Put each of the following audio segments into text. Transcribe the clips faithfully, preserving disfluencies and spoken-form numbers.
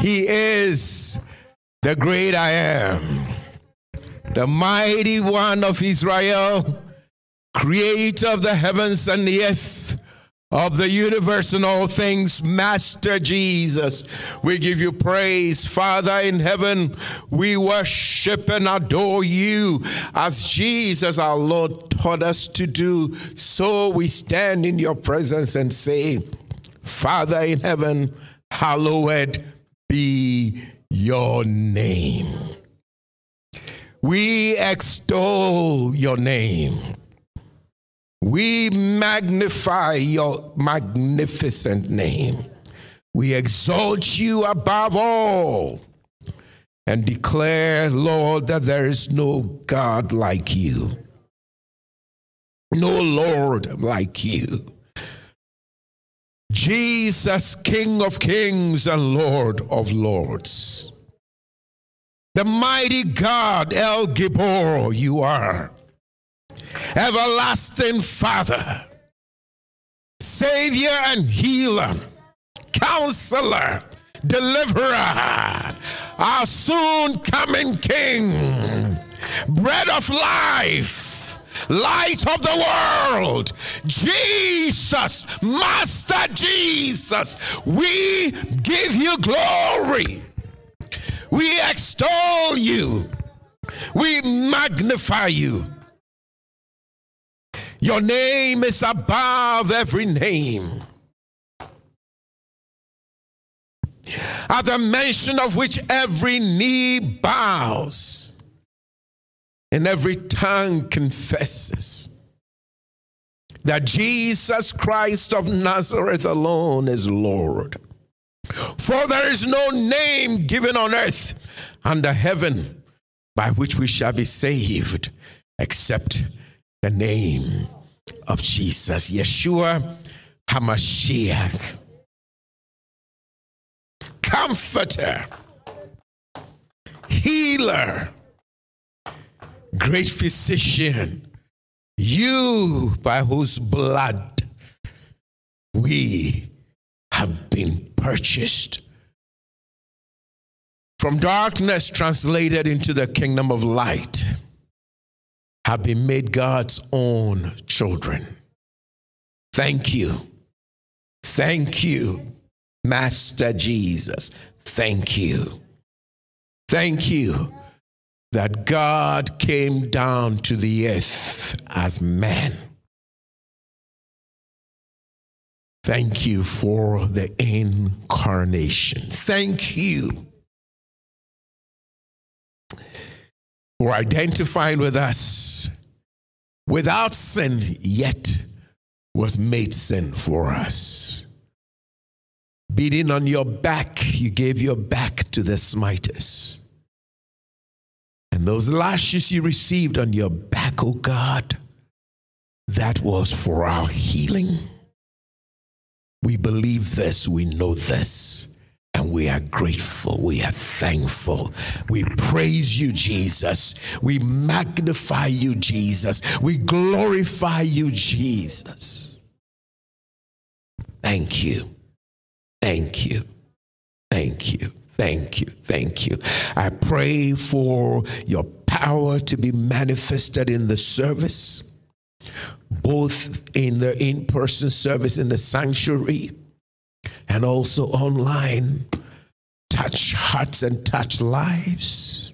He is the great I am, the mighty one of Israel, creator of the heavens and the earth, of the universe and all things, Master Jesus. We give you praise, Father in heaven. We worship and adore you as Jesus our Lord taught us to do. So we stand in your presence and say, Father in heaven, hallowed be your name. We extol your name. We magnify your magnificent name. We exalt you above all and declare, Lord, that there is no God like you, no Lord like you. Jesus, King of kings and Lord of lords. The mighty God, El Gibor, you are. Everlasting Father, Savior and Healer, Counselor, Deliverer, our soon-coming King, Bread of Life, Light of the World, Jesus, Master Jesus, we give you glory. We extol you. We magnify you. Your name is above every name, at the mention of which every knee bows and every tongue confesses that Jesus Christ of Nazareth alone is Lord. For there is no name given on earth under heaven by which we shall be saved except the name of Jesus, Yeshua Hamashiach, Comforter, Healer, Great Physician, you by whose blood we have been purchased from darkness, translated into the kingdom of light, have been made God's own children. Thank you. Thank you, Master Jesus. Thank you. Thank you that God came down to the earth as man. Thank you for the incarnation. Thank you for identifying with us. Without sin, yet was made sin for us. Beating on your back, you gave your back to the smiters. And those lashes you received on your back, O God, that was for our healing. We believe this, we know this. And we are grateful. We are thankful. We praise you, Jesus. We magnify you, Jesus. We glorify you, Jesus. Thank you. Thank you. Thank you. Thank you. Thank you. I pray for your power to be manifested in the service, both in the in-person service in the sanctuary, and also online. Touch hearts and touch lives.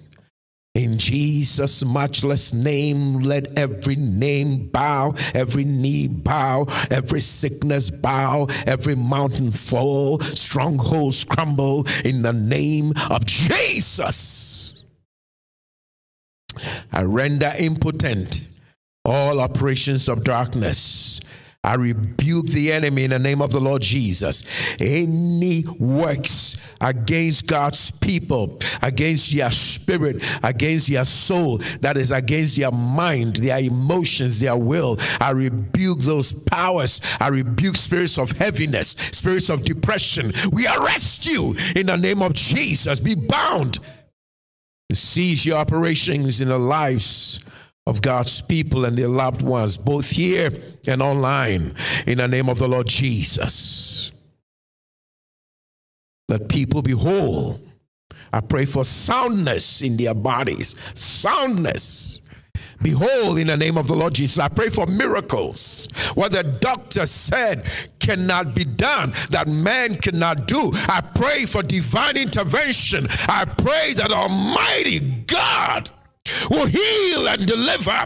In Jesus' matchless name, let every name bow, every knee bow, every sickness bow, every mountain fall, strongholds crumble in the name of Jesus. I render impotent all operations of darkness. I rebuke the enemy in the name of the Lord Jesus. Any works against God's people, against your spirit, against your soul, that is against your mind, their emotions, their will, I rebuke those powers. I rebuke spirits of heaviness, spirits of depression. We arrest you in the name of Jesus. Be bound. Seize your operations in the lives of God's people and their loved ones, both here and online, in the name of the Lord Jesus. that people be whole. I pray for soundness in their bodies. Soundness. Be whole in the name of the Lord Jesus. I pray for miracles. What the doctor said cannot be done, that man cannot do. I pray for divine intervention. I pray that Almighty God will heal and deliver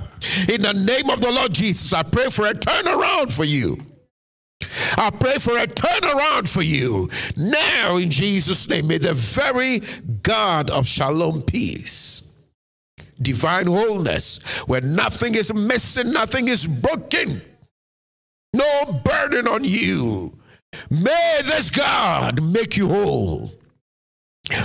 in the name of the Lord Jesus. I pray for a turnaround for you. I pray for a turnaround for you. Now, in Jesus' name, may the very God of shalom, peace, divine wholeness, where nothing is missing, nothing is broken, no burden on you. May this God make you whole,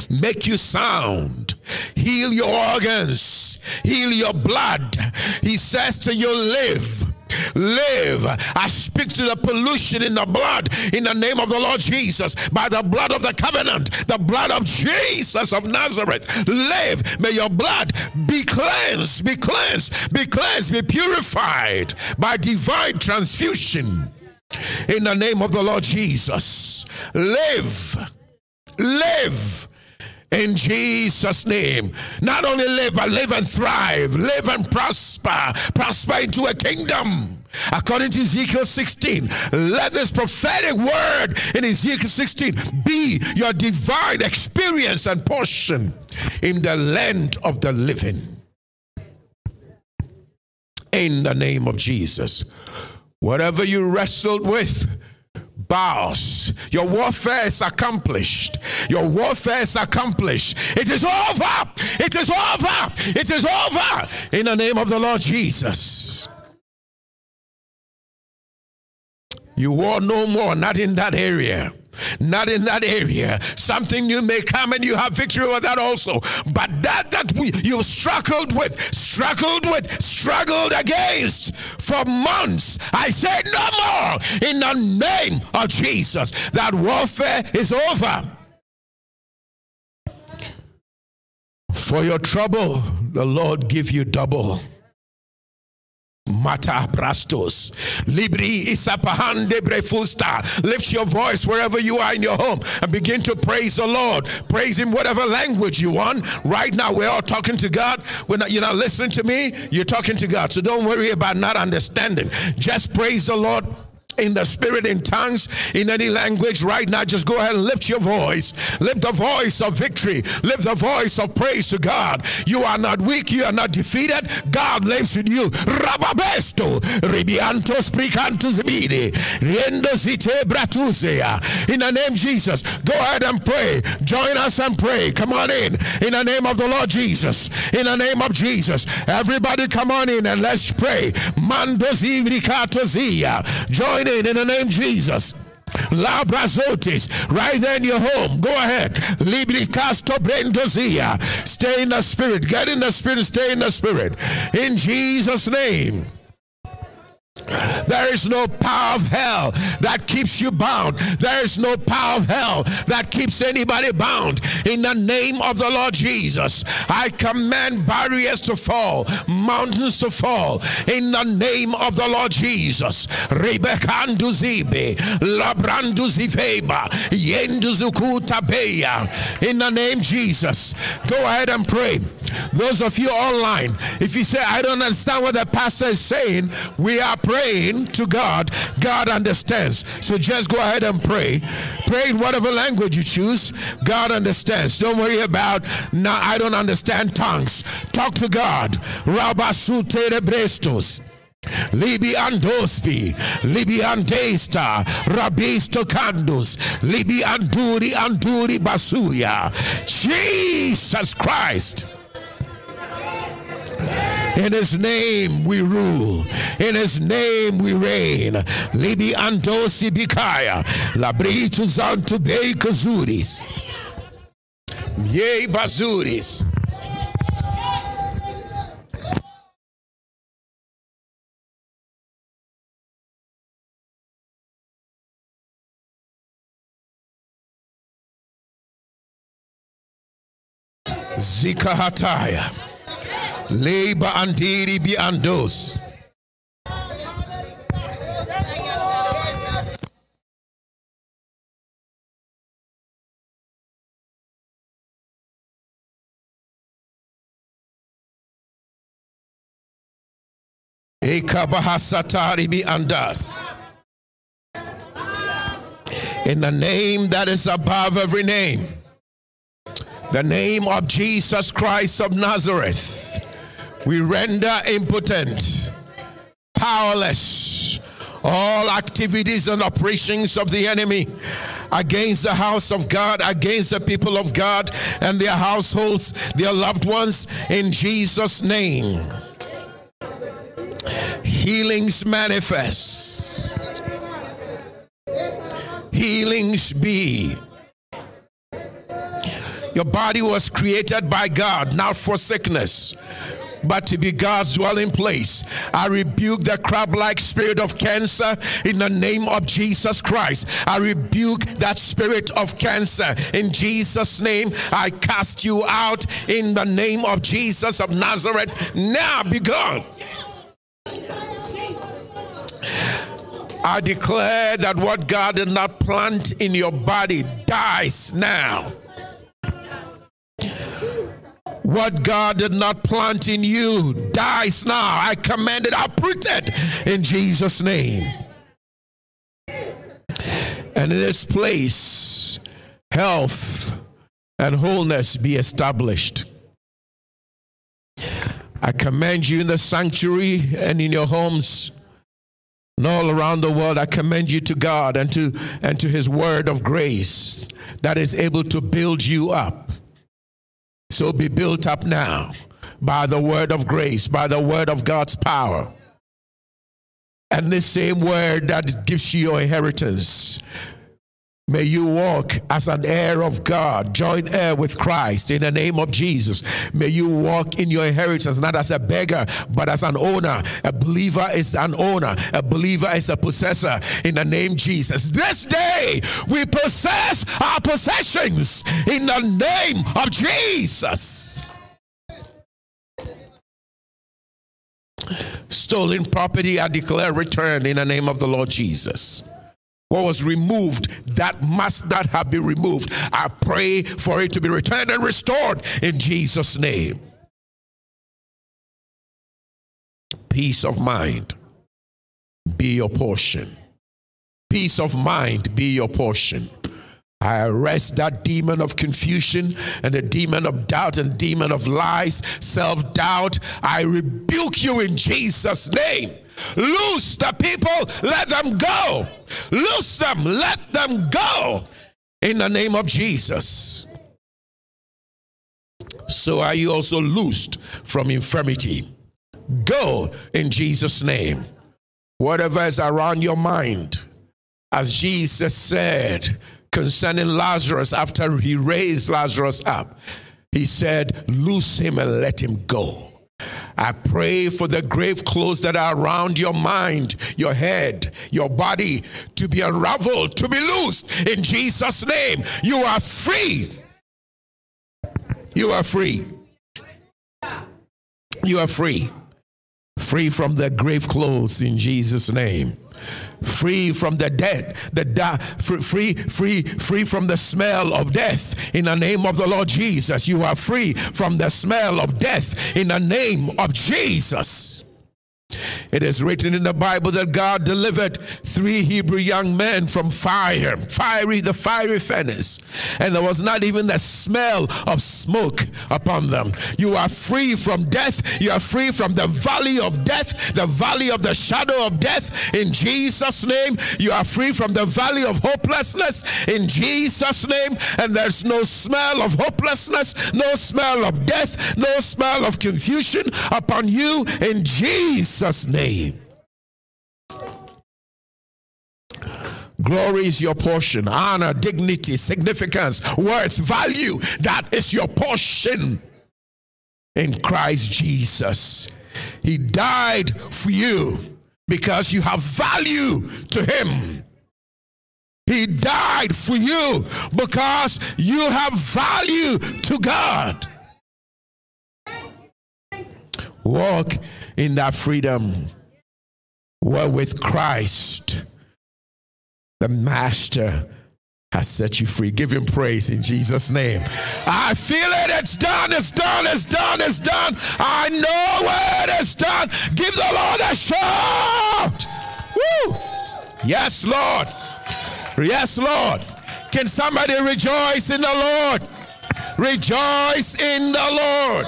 make you sound, heal your organs, heal your blood. He says to you, live. Live. I speak to the pollution in the blood in the name of the Lord Jesus. By the blood of the covenant, the blood of Jesus of Nazareth, live. May your blood be cleansed, be cleansed, be cleansed, be purified by divine transfusion in the name of the Lord Jesus. Live. Live. In Jesus' name. Not only live, but live and thrive. Live and prosper. Prosper into a kingdom. According to Ezekiel sixteen, let this prophetic word in Ezekiel sixteen be your divine experience and portion in the land of the living. In the name of Jesus. Whatever you wrestled with, bows. Your warfare is accomplished. Your warfare is accomplished. It is over. It is over. It is over. In the name of the Lord Jesus. You war no more, not in that area. Not in that area. Something new may come and you have victory over that also. But that that we, you struggled with, struggled with, struggled against for months, I say no more in the name of Jesus. That warfare is over. For your trouble, the Lord give you double. Mata Brastos. Libri Isapahande Brefulsta. Lift your voice wherever you are in your home and begin to praise the Lord. Praise Him whatever language you want. Right now, we're all talking to God. We're not, you're not listening to me. You're talking to God. So don't worry about not understanding. Just praise the Lord in the spirit, in tongues, in any language right now. Just go ahead and lift your voice. Lift the voice of victory. Lift the voice of praise to God. You are not weak. You are not defeated. God lives in you. Rababesto, Ribiantos Pricantus Bidi, Riendosite Bratusea. In the name of Jesus, go ahead and pray. Join us and pray. Come on in. In the name of the Lord Jesus. In the name of Jesus. Everybody come on in and let's pray. Mandos Ivricatozia. Join in, in the name of Jesus. La Brazotis, right there in your home. Go ahead. Libri Casto Brendozia. Stay in the spirit. Get in the spirit. Stay in the spirit. In Jesus' name. There is no power of hell that keeps you bound. There is no power of hell that keeps anybody bound. In the name of the Lord Jesus, I command barriers to fall, mountains to fall. In the name of the Lord Jesus. In the name of Jesus, go ahead and pray. Those of you online, if you say, I don't understand what the pastor is saying, we are praying. Praying to God, God understands. So just go ahead and pray. Pray in whatever language you choose. God understands. Don't worry about, now I don't understand tongues. Talk to God. Rabasute Rebrestos. Libian dospi, Libian desta, Rabisto candus, Libian duri anduri basuya. Jesus Christ. In His name we rule. In His name we reign. Libi andosi bikaya. Labritu zantu bei kazuris. Yei bazuris. Zika hataya. Labor and deity be and those. In the name that is above every name, the name of Jesus Christ of Nazareth, we render impotent, powerless, all activities and operations of the enemy against the house of God, against the people of God and their households, their loved ones, in Jesus' name. Healings manifest. Healings be. Your body was created by God, not for sickness, but to be God's dwelling place. I rebuke the crab-like spirit of cancer in the name of Jesus Christ. I rebuke that spirit of cancer in Jesus' name. I cast you out in the name of Jesus of Nazareth. Now be gone. I declare that what God did not plant in your body dies now. What God did not plant in you dies now. I command it uprooted in Jesus' name. And in this place, health and wholeness be established. I command you in the sanctuary and in your homes and all around the world, I commend you to God and to, and to his word of grace that is able to build you up. So be built up now by the word of grace, by the word of God's power. And this same word that gives you your inheritance, may you walk as an heir of God, joint heir with Christ in the name of Jesus. May you walk in your inheritance, not as a beggar, but as an owner. A believer is an owner. A believer is a possessor in the name of Jesus. This day, we possess our possessions in the name of Jesus. Stolen property, I declare returned in the name of the Lord Jesus. What was removed, that must not have been removed. I pray for it to be returned and restored in Jesus' name. Peace of mind be your portion. Peace of mind be your portion. I arrest that demon of confusion and the demon of doubt and demon of lies, self-doubt. I rebuke you in Jesus' name. Loose the people, let them go. Loose them, let them go in the name of Jesus. So are you also loosed from infirmity? Go in Jesus' name. Whatever is around your mind, as Jesus said, concerning Lazarus, after he raised Lazarus up, he said, loose him and let him go. I pray for the grave clothes that are around your mind, your head, your body, to be unraveled, to be loosed in Jesus' name. You are free. You are free. You are free. Free from the grave clothes in Jesus' name. Free from the dead, the da- free, free, free from the smell of death in the name of the Lord Jesus. You are free from the smell of death in the name of Jesus. It is written in the Bible that God delivered three Hebrew young men from fire, fiery, the fiery furnace, and there was not even the smell of smoke upon them. You are free from death. You are free from the valley of death, the valley of the shadow of death in Jesus' name. You are free from the valley of hopelessness in Jesus' name, and there's no smell of hopelessness, no smell of death, no smell of confusion upon you in Jesus' name. Glory is your portion. Honor, dignity, significance, worth, value. That is your portion in Christ Jesus. He died for you because you have value to him. He died for you because you have value to God. Walk in that freedom wherewith Christ, the Master, has set you free. Give him praise in Jesus' name. I feel it. It's done. It's done. It's done. It's done. I know it is done. Give the Lord a shout. Woo. Yes, Lord. Yes, Lord. Can somebody rejoice in the Lord? Rejoice in the Lord.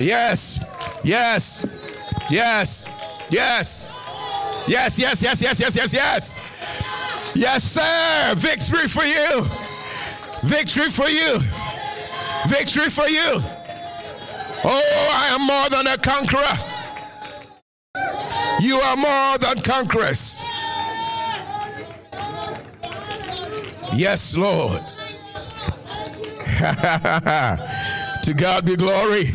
Yes. Yes. Yes. Yes. Yes, yes, yes, yes, yes, yes, yes. Yes, sir. Victory for you. Victory for you. Victory for you. Oh, I am more than a conqueror. You are more than conquerors. Yes, Lord. To God be glory.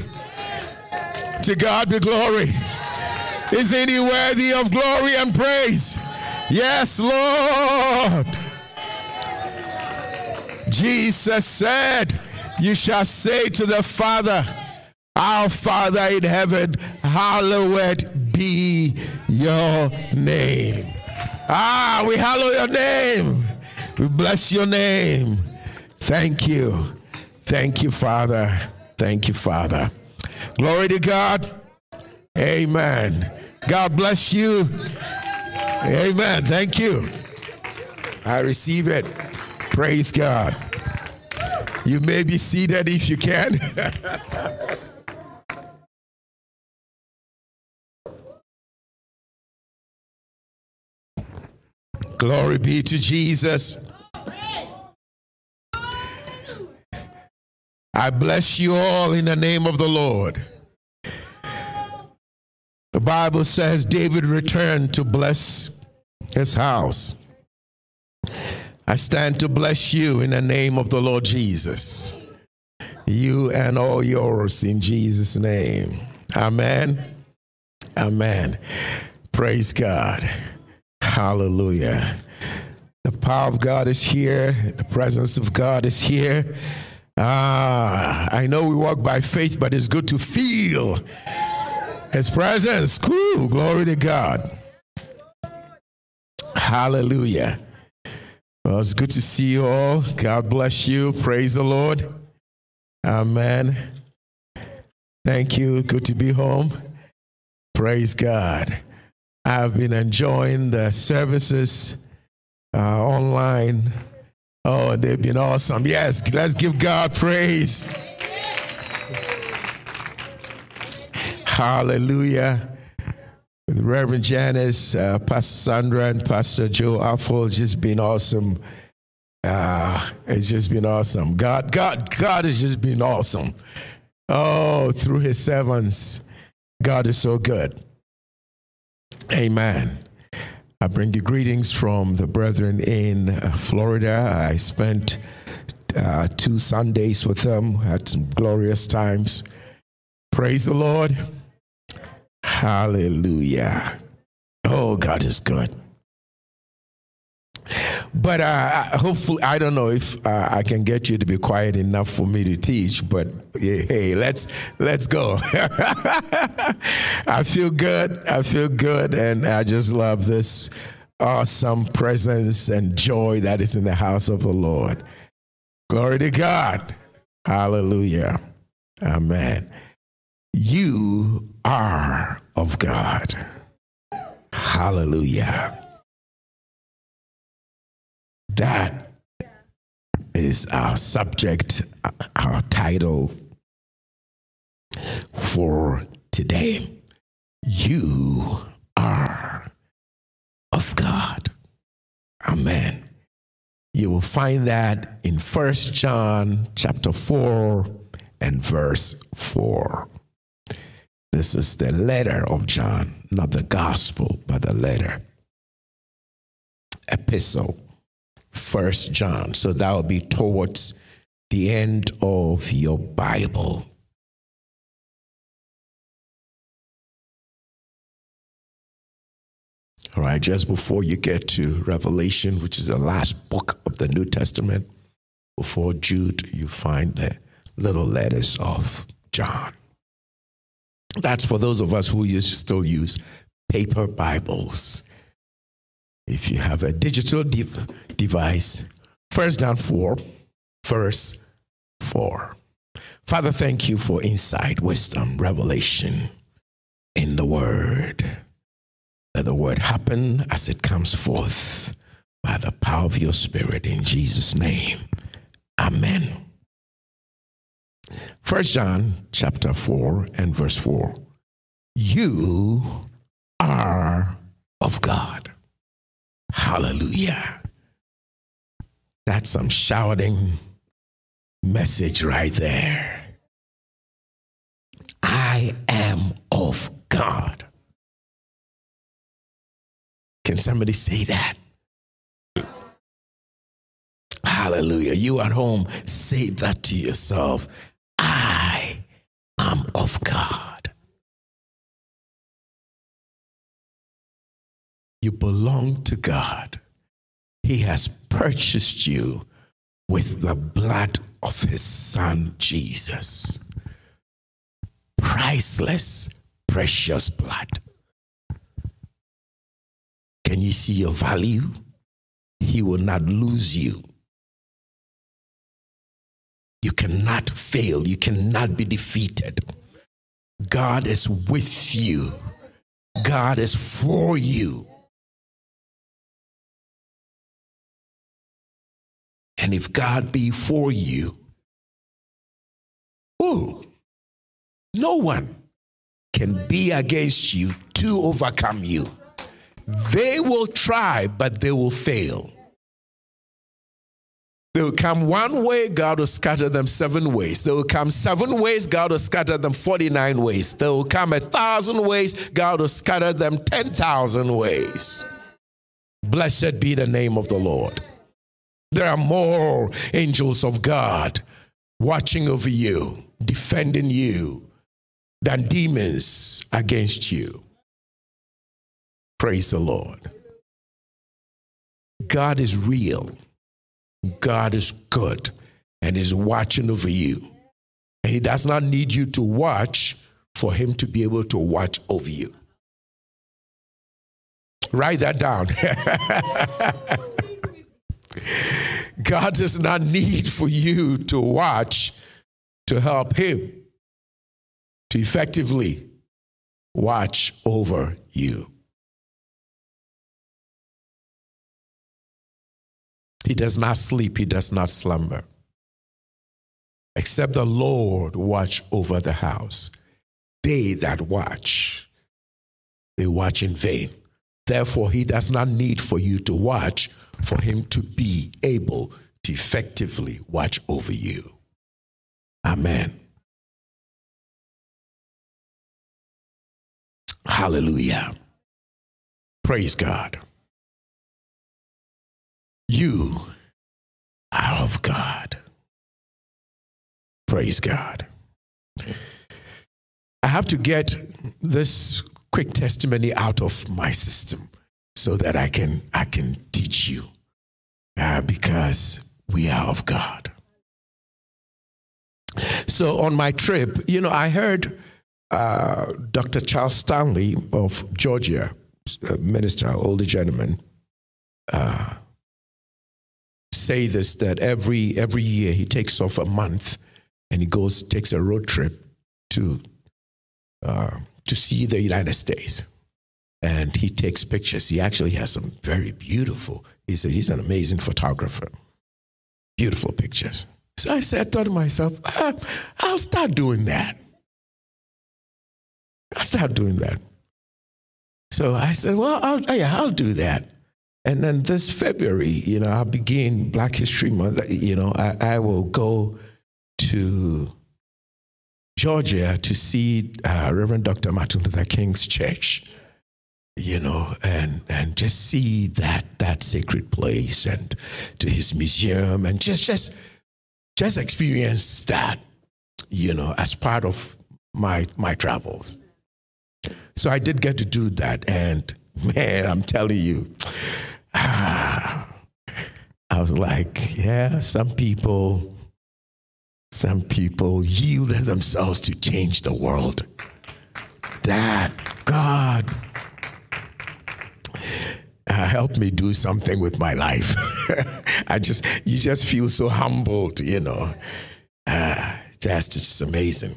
To God be glory. Is any worthy of glory and praise? Yes, Lord. Jesus said, you shall say to the Father, our Father in heaven, hallowed be your name. Ah, we hallow your name. We bless your name. Thank you. Thank you, Father. Thank you, Father. Glory to God. Amen. God bless you. Amen. Thank you. I receive it. Praise God. You may be seated if you can. Glory be to Jesus. I bless you all in the name of the Lord. The Bible says David returned to bless his house. I stand to bless you in the name of the Lord Jesus. You and all yours in Jesus' name. Amen. Amen. Praise God. Hallelujah. The power of God is here. The presence of God is here. Ah, I know we walk by faith, but it's good to feel His presence. Cool. Glory to God. Hallelujah. Well, it's good to see you all. God bless you. Praise the Lord. Amen. Thank you. Good to be home. Praise God. I've been enjoying the services uh, online. Oh, they've been awesome. Yes, let's give God praise. Hallelujah. Reverend Janice, uh, Pastor Sandra, and Pastor Joe Affle, it's just been awesome. Uh, it's just been awesome. God, God, God has just been awesome. Oh, through his servants, God is so good. Amen. I bring you greetings from the brethren in Florida. I spent uh, two Sundays with them, had some glorious times. Praise the Lord. Hallelujah. Oh, God is good. But uh, hopefully, I don't know if uh, I can get you to be quiet enough for me to teach, but yeah, hey, let's let's go. I feel good. I feel good. And I just love this awesome presence and joy that is in the house of the Lord. Glory to God. Hallelujah. Amen. You are of God. Hallelujah. That is our subject, our title for today. You are of God. Amen. You will find that in First John chapter four and verse four. This is the letter of John, not the gospel, but the letter. Epistle, First John. So that will be towards the end of your Bible. All right, just before you get to Revelation, which is the last book of the New Testament, before Jude, you find the little letters of John. That's for those of us who still use paper Bibles. if you have a digital de device, First John four, verse four. Father, thank you for insight, wisdom, revelation in the word. Let the word happen as it comes forth by the power of your spirit in Jesus' name. Amen. First John chapter four and verse four. You are of God. Hallelujah. That's some shouting message right there. I am of God. Can somebody say that? Hallelujah. You at home, say that to yourself. I am of God. You belong to God. He has purchased you with the blood of his son, Jesus. Priceless, precious blood. Can you see your value? He will not lose you. You cannot fail. You cannot be defeated. God is with you. God is for you. And if God be for you, oh, no one can be against you to overcome you. They will try, but they will fail. They will come one way, God will scatter them seven ways. They will come seven ways, God will scatter them forty-nine ways. They will come a thousand ways, God will scatter them ten thousand ways. Blessed be the name of the Lord. There are more angels of God watching over you, defending you, than demons against you. Praise the Lord. God is real. God is good and is watching over you. And he does not need you to watch for him to be able to watch over you. Write that down. God does not need for you to watch to help him to effectively watch over you. He does not sleep. He does not slumber. Except the Lord watch over the house. They that watch, they watch in vain. Therefore, he does not need for you to watch for him to be able to effectively watch over you. Amen. Hallelujah. Praise God. You are of God. Praise God. I have to get this quick testimony out of my system so that I can, I can teach you uh, because we are of God. So on my trip, you know, I heard uh, Doctor Charles Stanley of Georgia, a minister, older gentleman, uh, say this, that every every year he takes off a month and he goes takes a road trip to uh, to see the United States, and he takes pictures. He actually has some very beautiful. He's a, he's an amazing photographer. Beautiful pictures. So I said, I thought to myself, ah, I'll start doing that. I'll start doing that. So I said, well, I'll, yeah, I'll do that. And then this February, you know, I'll begin Black History Month. You know, I, I will go to Georgia to see uh, Reverend Doctor Martin Luther King's church, you know, and, and just see that, that sacred place and to his museum and just, just, just experience that, you know, as part of my, my travels. So I did get to do that. And man, I'm telling you, ah, I was like, yeah, some people, some people yielded themselves to change the world. That God, help me do something with my life. I just, you just feel so humbled, you know. Uh, just, it's amazing.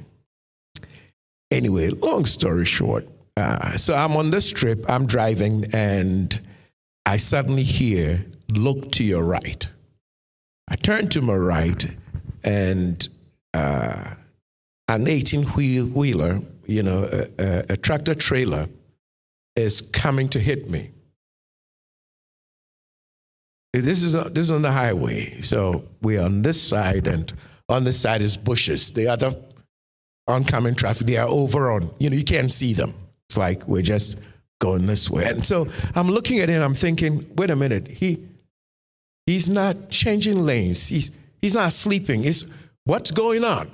Anyway, long story short. Uh, so I'm on this trip, I'm driving, and I suddenly hear, look to your right. I turn to my right, and uh, an eighteen-wheeler, you know, a, a, a tractor-trailer is coming to hit me. This is, this is on the highway, so we're on this side, and on this side is bushes. The other oncoming traffic, they are over on, you know, you can't see them. It's like we're just going this way. And so I'm looking at it and I'm thinking, wait a minute, he he's not changing lanes. He's he's not sleeping. It's, what's going on?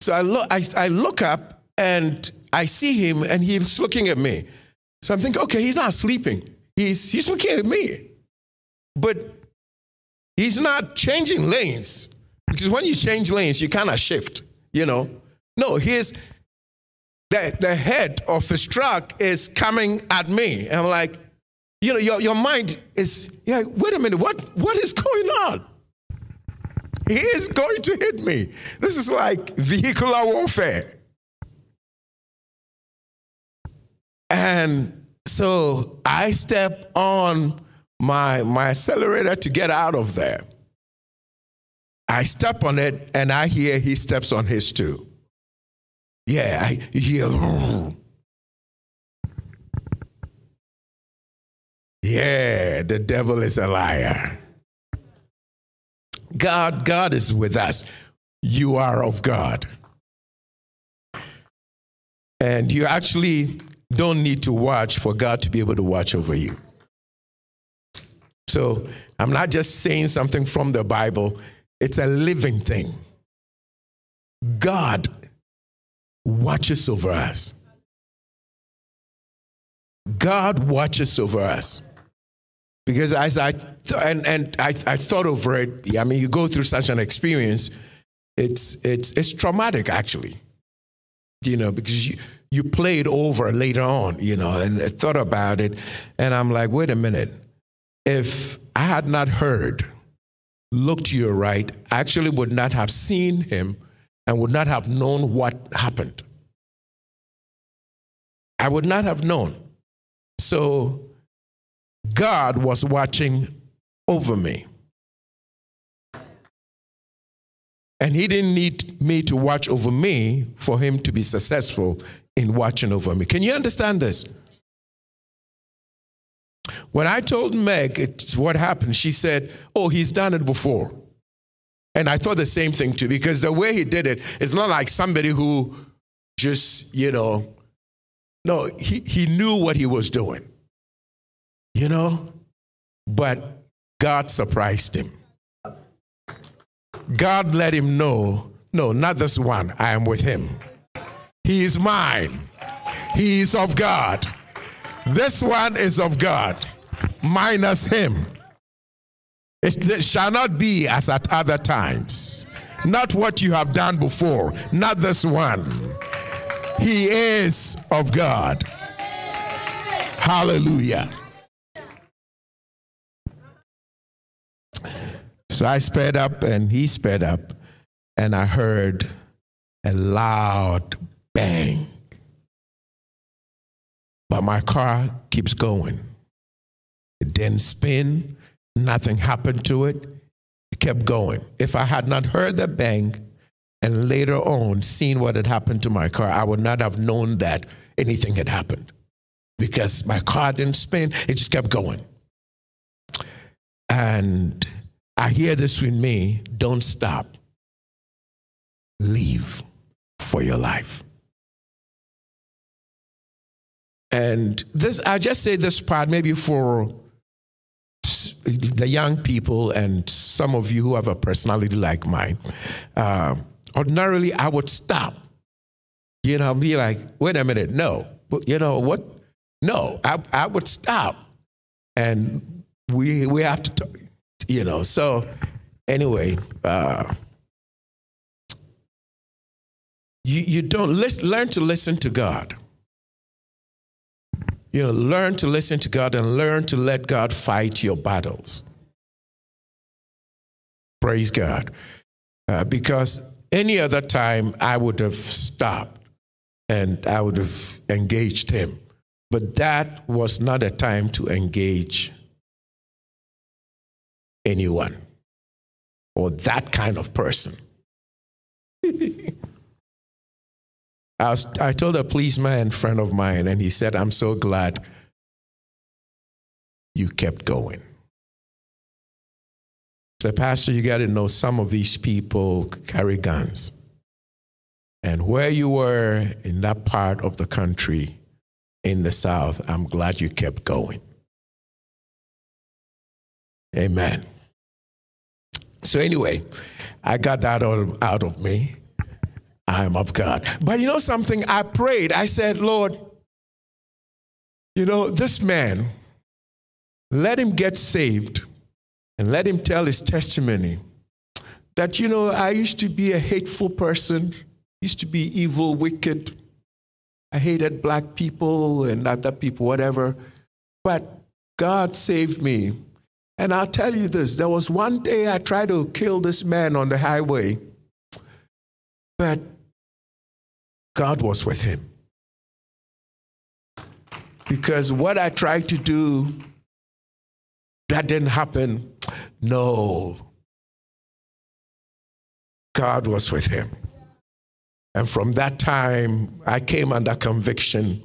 So I look I, I look up and I see him and he's looking at me. So I'm thinking, okay, he's not sleeping. He's he's looking at me. But he's not changing lanes. Because when you change lanes, you kind of shift, you know. No, he's The, the head of his truck is coming at me. And I'm like, you know, your, your mind is, you're like, wait a minute, what, what is going on? He is going to hit me. This is like vehicular warfare. And so I step on my, my accelerator to get out of there. I step on it, and I hear he steps on his too. Yeah, I hear. Yeah, the devil is a liar. God, God is with us. You are of God. And you actually don't need to watch for God to be able to watch over you. So I'm not just saying something from the Bible. It's a living thing. God watches over us. God watches over us. Because as I, th- and, and I, I thought over it, I mean, you go through such an experience, it's, it's, it's traumatic actually, you know, because you, you play it over later on, you know, and I thought about it. And I'm like, wait a minute, if I had not heard, look to your right, I actually would not have seen him and would not have known what happened. I would not have known. So God was watching over me. And he didn't need me to watch over me for him to be successful in watching over me. Can you understand this? When I told Meg it's what happened, she said, oh, he's done it before. And I thought the same thing too, because the way he did it, it's not like somebody who just, you know, no, he, he knew what he was doing, you know, but God surprised him. God let him know, no, not this one. I am with him. He is mine. He is of God. This one is of God, minus him. It shall not be as at other times. Not what you have done before. Not this one. He is of God. Hallelujah. So I sped up and he sped up. And I heard a loud bang. But my car keeps going. It didn't spin. Nothing happened to it. It kept going. If I had not heard the bang and later on seen what had happened to my car, I would not have known that anything had happened because my car didn't spin. It just kept going. And I hear this with me. Don't stop. Leave for your life. And this, I just say this part maybe for the young people and some of you who have a personality like mine, uh, ordinarily I would stop. You know, I'd be like, wait a minute, no. You know what? No, I, I would stop. And we we have to, talk, you know. So anyway, uh, you you don't listen, learn to listen to God. You know, learn to listen to God and learn to let God fight your battles. Praise God. Uh, because any other time I would have stopped and I would have engaged him. But that was not a time to engage anyone or that kind of person. I, was, I told a policeman friend of mine, and he said, I'm so glad you kept going. The pastor, you got to know some of these people carry guns. And where you were in that part of the country, in the South, I'm glad you kept going. Amen. So anyway, I got that all out of me. I'm of God. But you know something? I prayed. I said, Lord, you know, this man, let him get saved and let him tell his testimony that, you know, I used to be a hateful person, used to be evil, wicked. I hated black people and other people, whatever. But God saved me. And I'll tell you this, there was one day I tried to kill this man on the highway, but God was with him. Because what I tried to do, that didn't happen. No. God was with him. And from that time, I came under conviction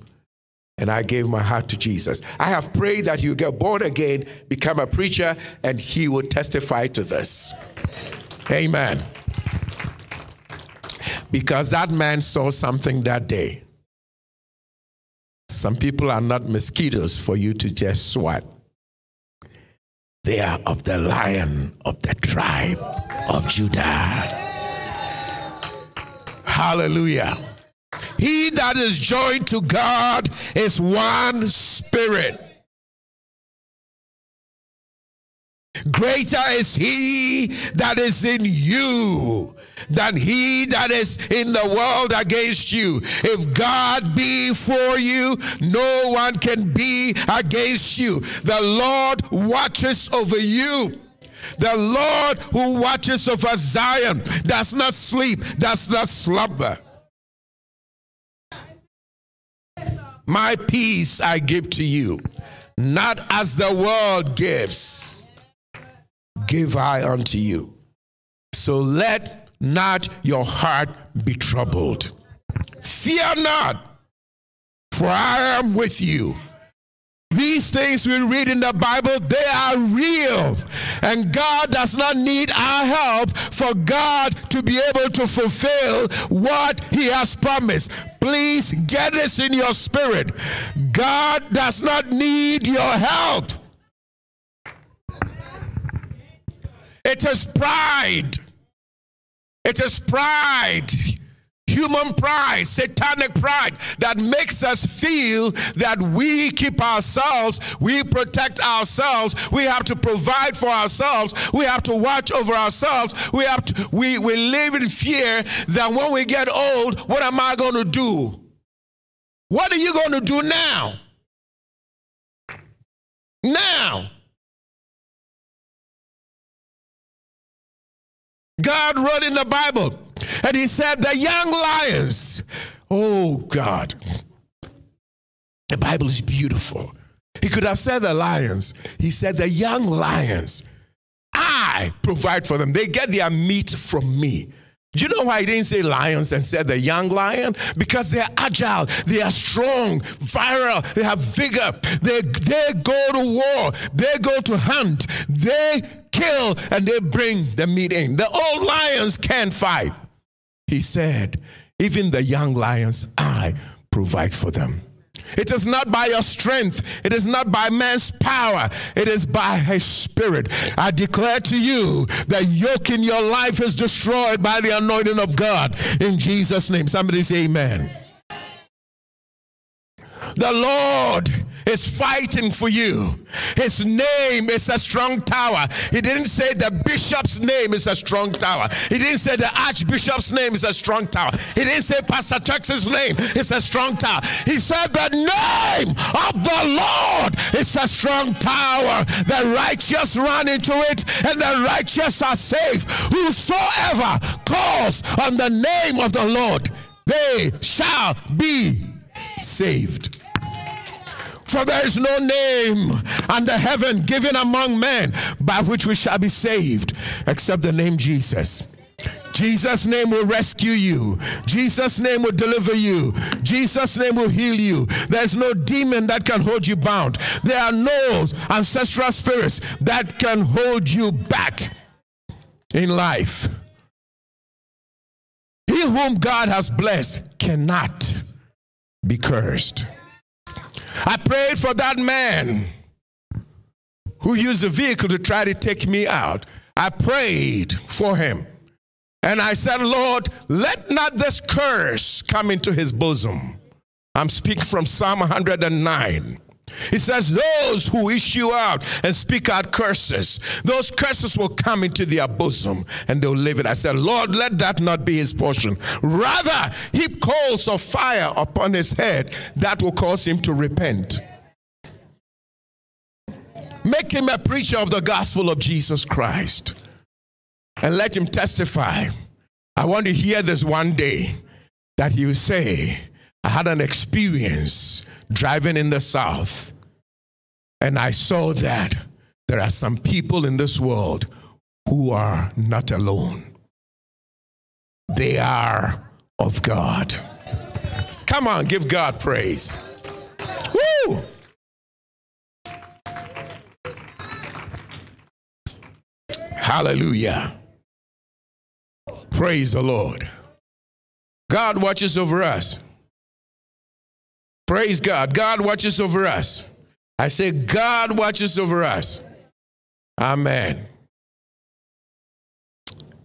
and I gave my heart to Jesus. I have prayed that you get born again, become a preacher, and he will testify to this. Amen. Because that man saw something that day. Some people are not mosquitoes for you to just swat. They are of the Lion of the tribe of Judah. Hallelujah. He that is joined to God is one spirit. Greater is he that is in you than he that is in the world against you. If God be for you, no one can be against you. The Lord watches over you. The Lord who watches over Zion does not sleep, does not slumber. My peace I give to you, not as the world gives, give I unto you. So let not your heart be troubled. Fear not, for I am with you. These things we read in the Bible, they are real. And God does not need our help for God to be able to fulfill what he has promised. Please get this in your spirit. God does not need your help. It is pride. It is pride. Human pride, satanic pride that makes us feel that we keep ourselves, we protect ourselves, we have to provide for ourselves, we have to watch over ourselves, we have to, we, we live in fear that when we get old, what am I going to do? What are you going to do now? Now. God wrote in the Bible, and he said, the young lions, oh God, the Bible is beautiful. He could have said the lions. He said, the young lions, I provide for them. They get their meat from me. Do you know why he didn't say lions and said the young lion? Because they're agile, they are strong, virile, they have vigor. They, they go to war, they go to hunt, they kill and they bring the meat in. The old lions can't fight. He said, even the young lions, I provide for them. It is not by your strength. It is not by man's power. It is by his spirit. I declare to you, the yoke in your life is destroyed by the anointing of God. In Jesus' name, somebody say amen. The Lord is fighting for you. His name is a strong tower. He didn't say the bishop's name is a strong tower. He didn't say the archbishop's name is a strong tower. He didn't say Pastor Chuck's name is a strong tower. He said the name of the Lord is a strong tower. The righteous run into it and the righteous are safe. Whosoever calls on the name of the Lord, they shall be saved. For there is no name under heaven given among men by which we shall be saved, except the name Jesus. Jesus' name will rescue you. Jesus' name will deliver you. Jesus' name will heal you. There's no demon that can hold you bound. There are no ancestral spirits that can hold you back in life. He whom God has blessed cannot be cursed. I prayed for that man who used a vehicle to try to take me out. I prayed for him. And I said, Lord, let not this curse come into his bosom. I'm speaking from Psalm one hundred nine. It says, those who issue out and speak out curses, those curses will come into their bosom and they'll live it. I said, Lord, let that not be his portion. Rather, heap coals of fire upon his head that will cause him to repent. Make him a preacher of the gospel of Jesus Christ. And let him testify. I want to hear this one day, that he will say, I had an experience driving in the South, and I saw that there are some people in this world who are not alone. They are of God. Come on, give God praise. Woo! Hallelujah. Praise the Lord. God watches over us. Praise God. God watches over us. I say God watches over us. Amen.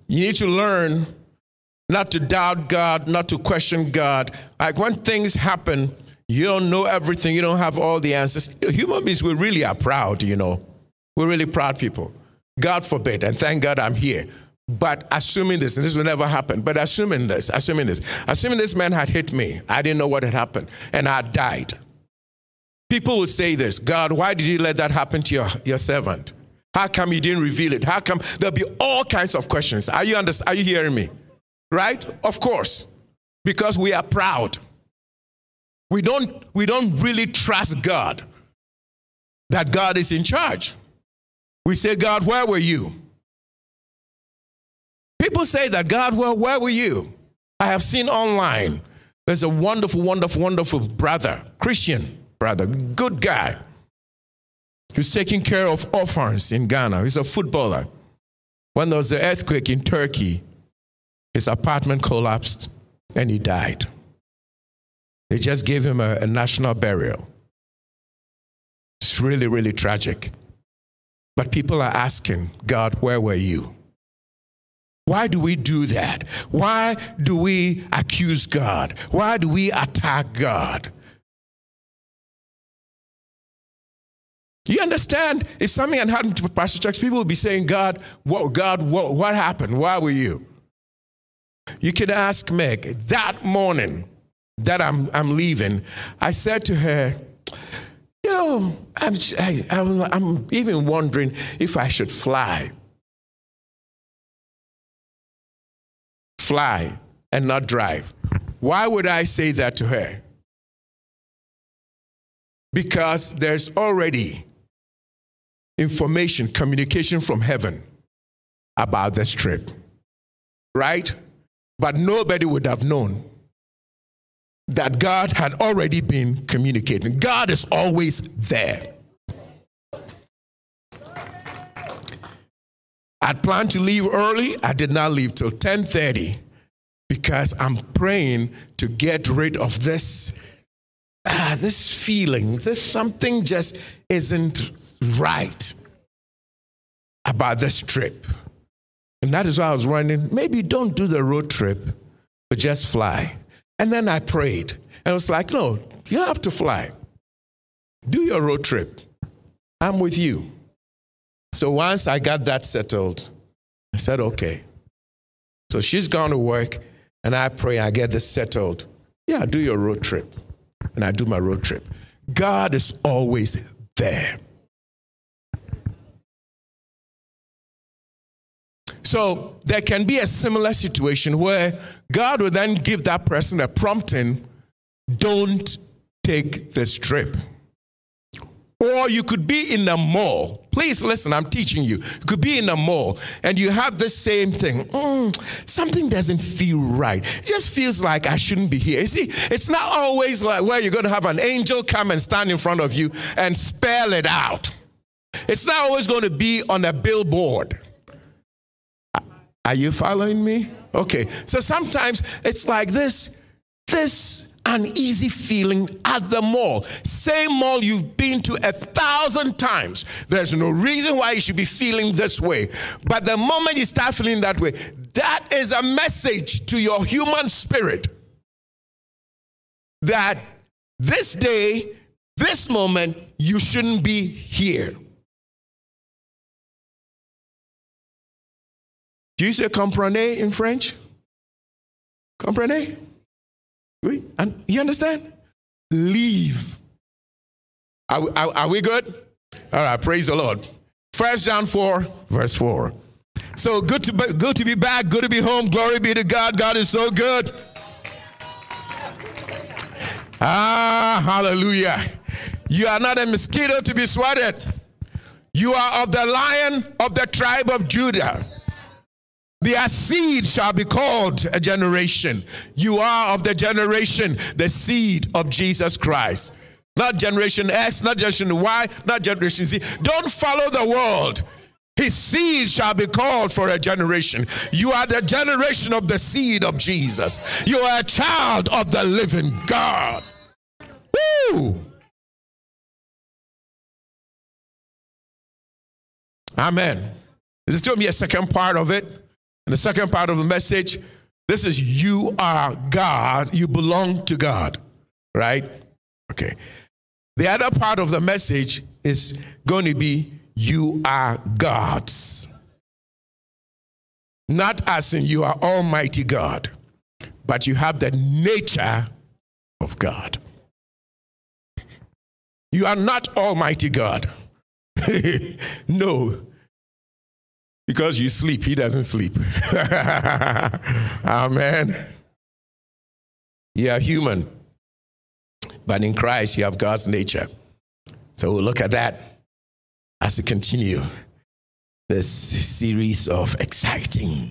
You need to learn not to doubt God, not to question God. Like when things happen, you don't know everything. You don't have all the answers. Human beings, we really are proud, you know. We're really proud people. God forbid, and thank God I'm here. But assuming this, and this will never happen, but assuming this, assuming this, assuming this man had hit me, I didn't know what had happened, and I died. People would say this, God, why did you let that happen to your, your servant? How come you didn't reveal it? How come? There'll be all kinds of questions. Are you, under, are you hearing me? Right? Of course. Because we are proud. We don't, we don't really trust God, that God is in charge. We say, God, where were you? People say that, God, well, where were you? I have seen online, there's a wonderful, wonderful, wonderful brother, Christian brother, good guy, who's taking care of orphans in Ghana. He's a footballer. When there was an earthquake in Turkey, his apartment collapsed and he died. They just gave him a, a national burial. It's really, really tragic. But people are asking, God, where were you? Why do we do that? Why do we accuse God? Why do we attack God? You understand? If something had happened to Pastor Chuck, people would be saying, God, what, God, what, what happened? Why were you? You can ask Meg. That morning that I'm, I'm leaving, I said to her, you know, I'm, I, I was, I'm even wondering if I should fly. Fly and not drive. Why would I say that to her? Because there's already information, communication from heaven about this trip, right? But nobody would have known that God had already been communicating. God is always there. I planned to leave early. I did not leave till ten thirty because I'm praying to get rid of this, ah, this feeling. This something just isn't right about this trip. And that is why I was running. Maybe don't do the road trip, but just fly. And then I prayed. And I was like, no, you have to fly. Do your road trip. I'm with you. So once I got that settled, I said, okay. So she's gone to work, and I pray I get this settled. Yeah, do your road trip. And I do my road trip. God is always there. So there can be a similar situation where God will then give that person a prompting, don't take this trip. Or you could be in a mall. Please listen, I'm teaching you. You could be in a mall and you have the same thing. Mm, something doesn't feel right. It just feels like I shouldn't be here. You see, it's not always like where you're going to have an angel come and stand in front of you and spell it out. It's not always going to be on a billboard. Are you following me? Okay. So sometimes it's like this, this uneasy feeling at the mall. Same mall you've been to a thousand times. There's no reason why you should be feeling this way. But the moment you start feeling that way, that is a message to your human spirit that this day, this moment, you shouldn't be here. Do you say comprenez in French? Comprenez? Oui? And you understand? Leave. Are, are, are we good? All right, praise the Lord. First John four, verse four. So good to, be, good to be back, good to be home. Glory be to God. God is so good. Ah, hallelujah. You are not a mosquito to be swatted. You are of the lion of the tribe of Judah. Their seed shall be called a generation. You are of the generation, the seed of Jesus Christ. Not generation X, not generation Y, not generation Z. Don't follow the world. His seed shall be called for a generation. You are the generation of the seed of Jesus. You are a child of the living God. Woo! Amen. Is this still be a second part of it? And the second part of the message, this is you are God. You belong to God, right? Okay. The other part of the message is going to be you are God's. Not as in you are Almighty God, but you have the nature of God. You are not Almighty God. No. Because you sleep, he doesn't sleep. Amen. You are human. But in Christ, you have God's nature. So we'll look at that as we continue this series of exciting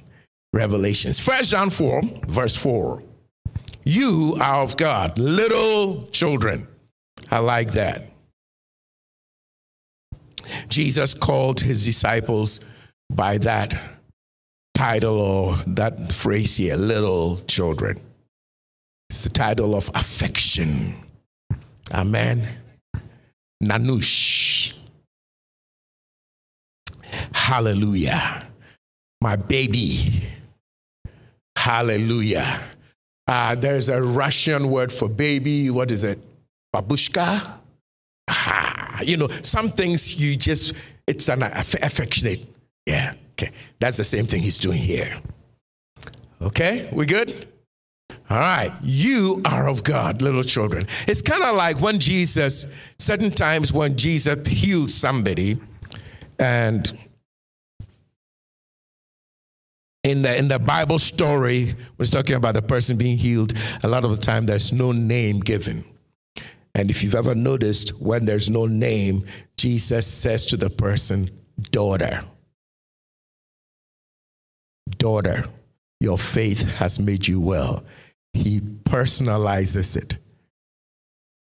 revelations. First John four, verse four. You are of God, little children. I like that. Jesus called his disciples by that title or that phrase here, little children. It's the title of affection. Amen. Nanush. Hallelujah. My baby. Hallelujah. Uh, there's a Russian word for baby. What is it? Babushka? Aha. You know, some things you just, it's an aff- affectionate. Yeah, okay. That's the same thing he's doing here. Okay, we good? All right. You are of God, little children. It's kind of like when Jesus, certain times when Jesus healed somebody, and in the, in the Bible story, was talking about the person being healed. A lot of the time, there's no name given. And if you've ever noticed, when there's no name, Jesus says to the person, daughter. Daughter, your faith has made you well. He personalizes it.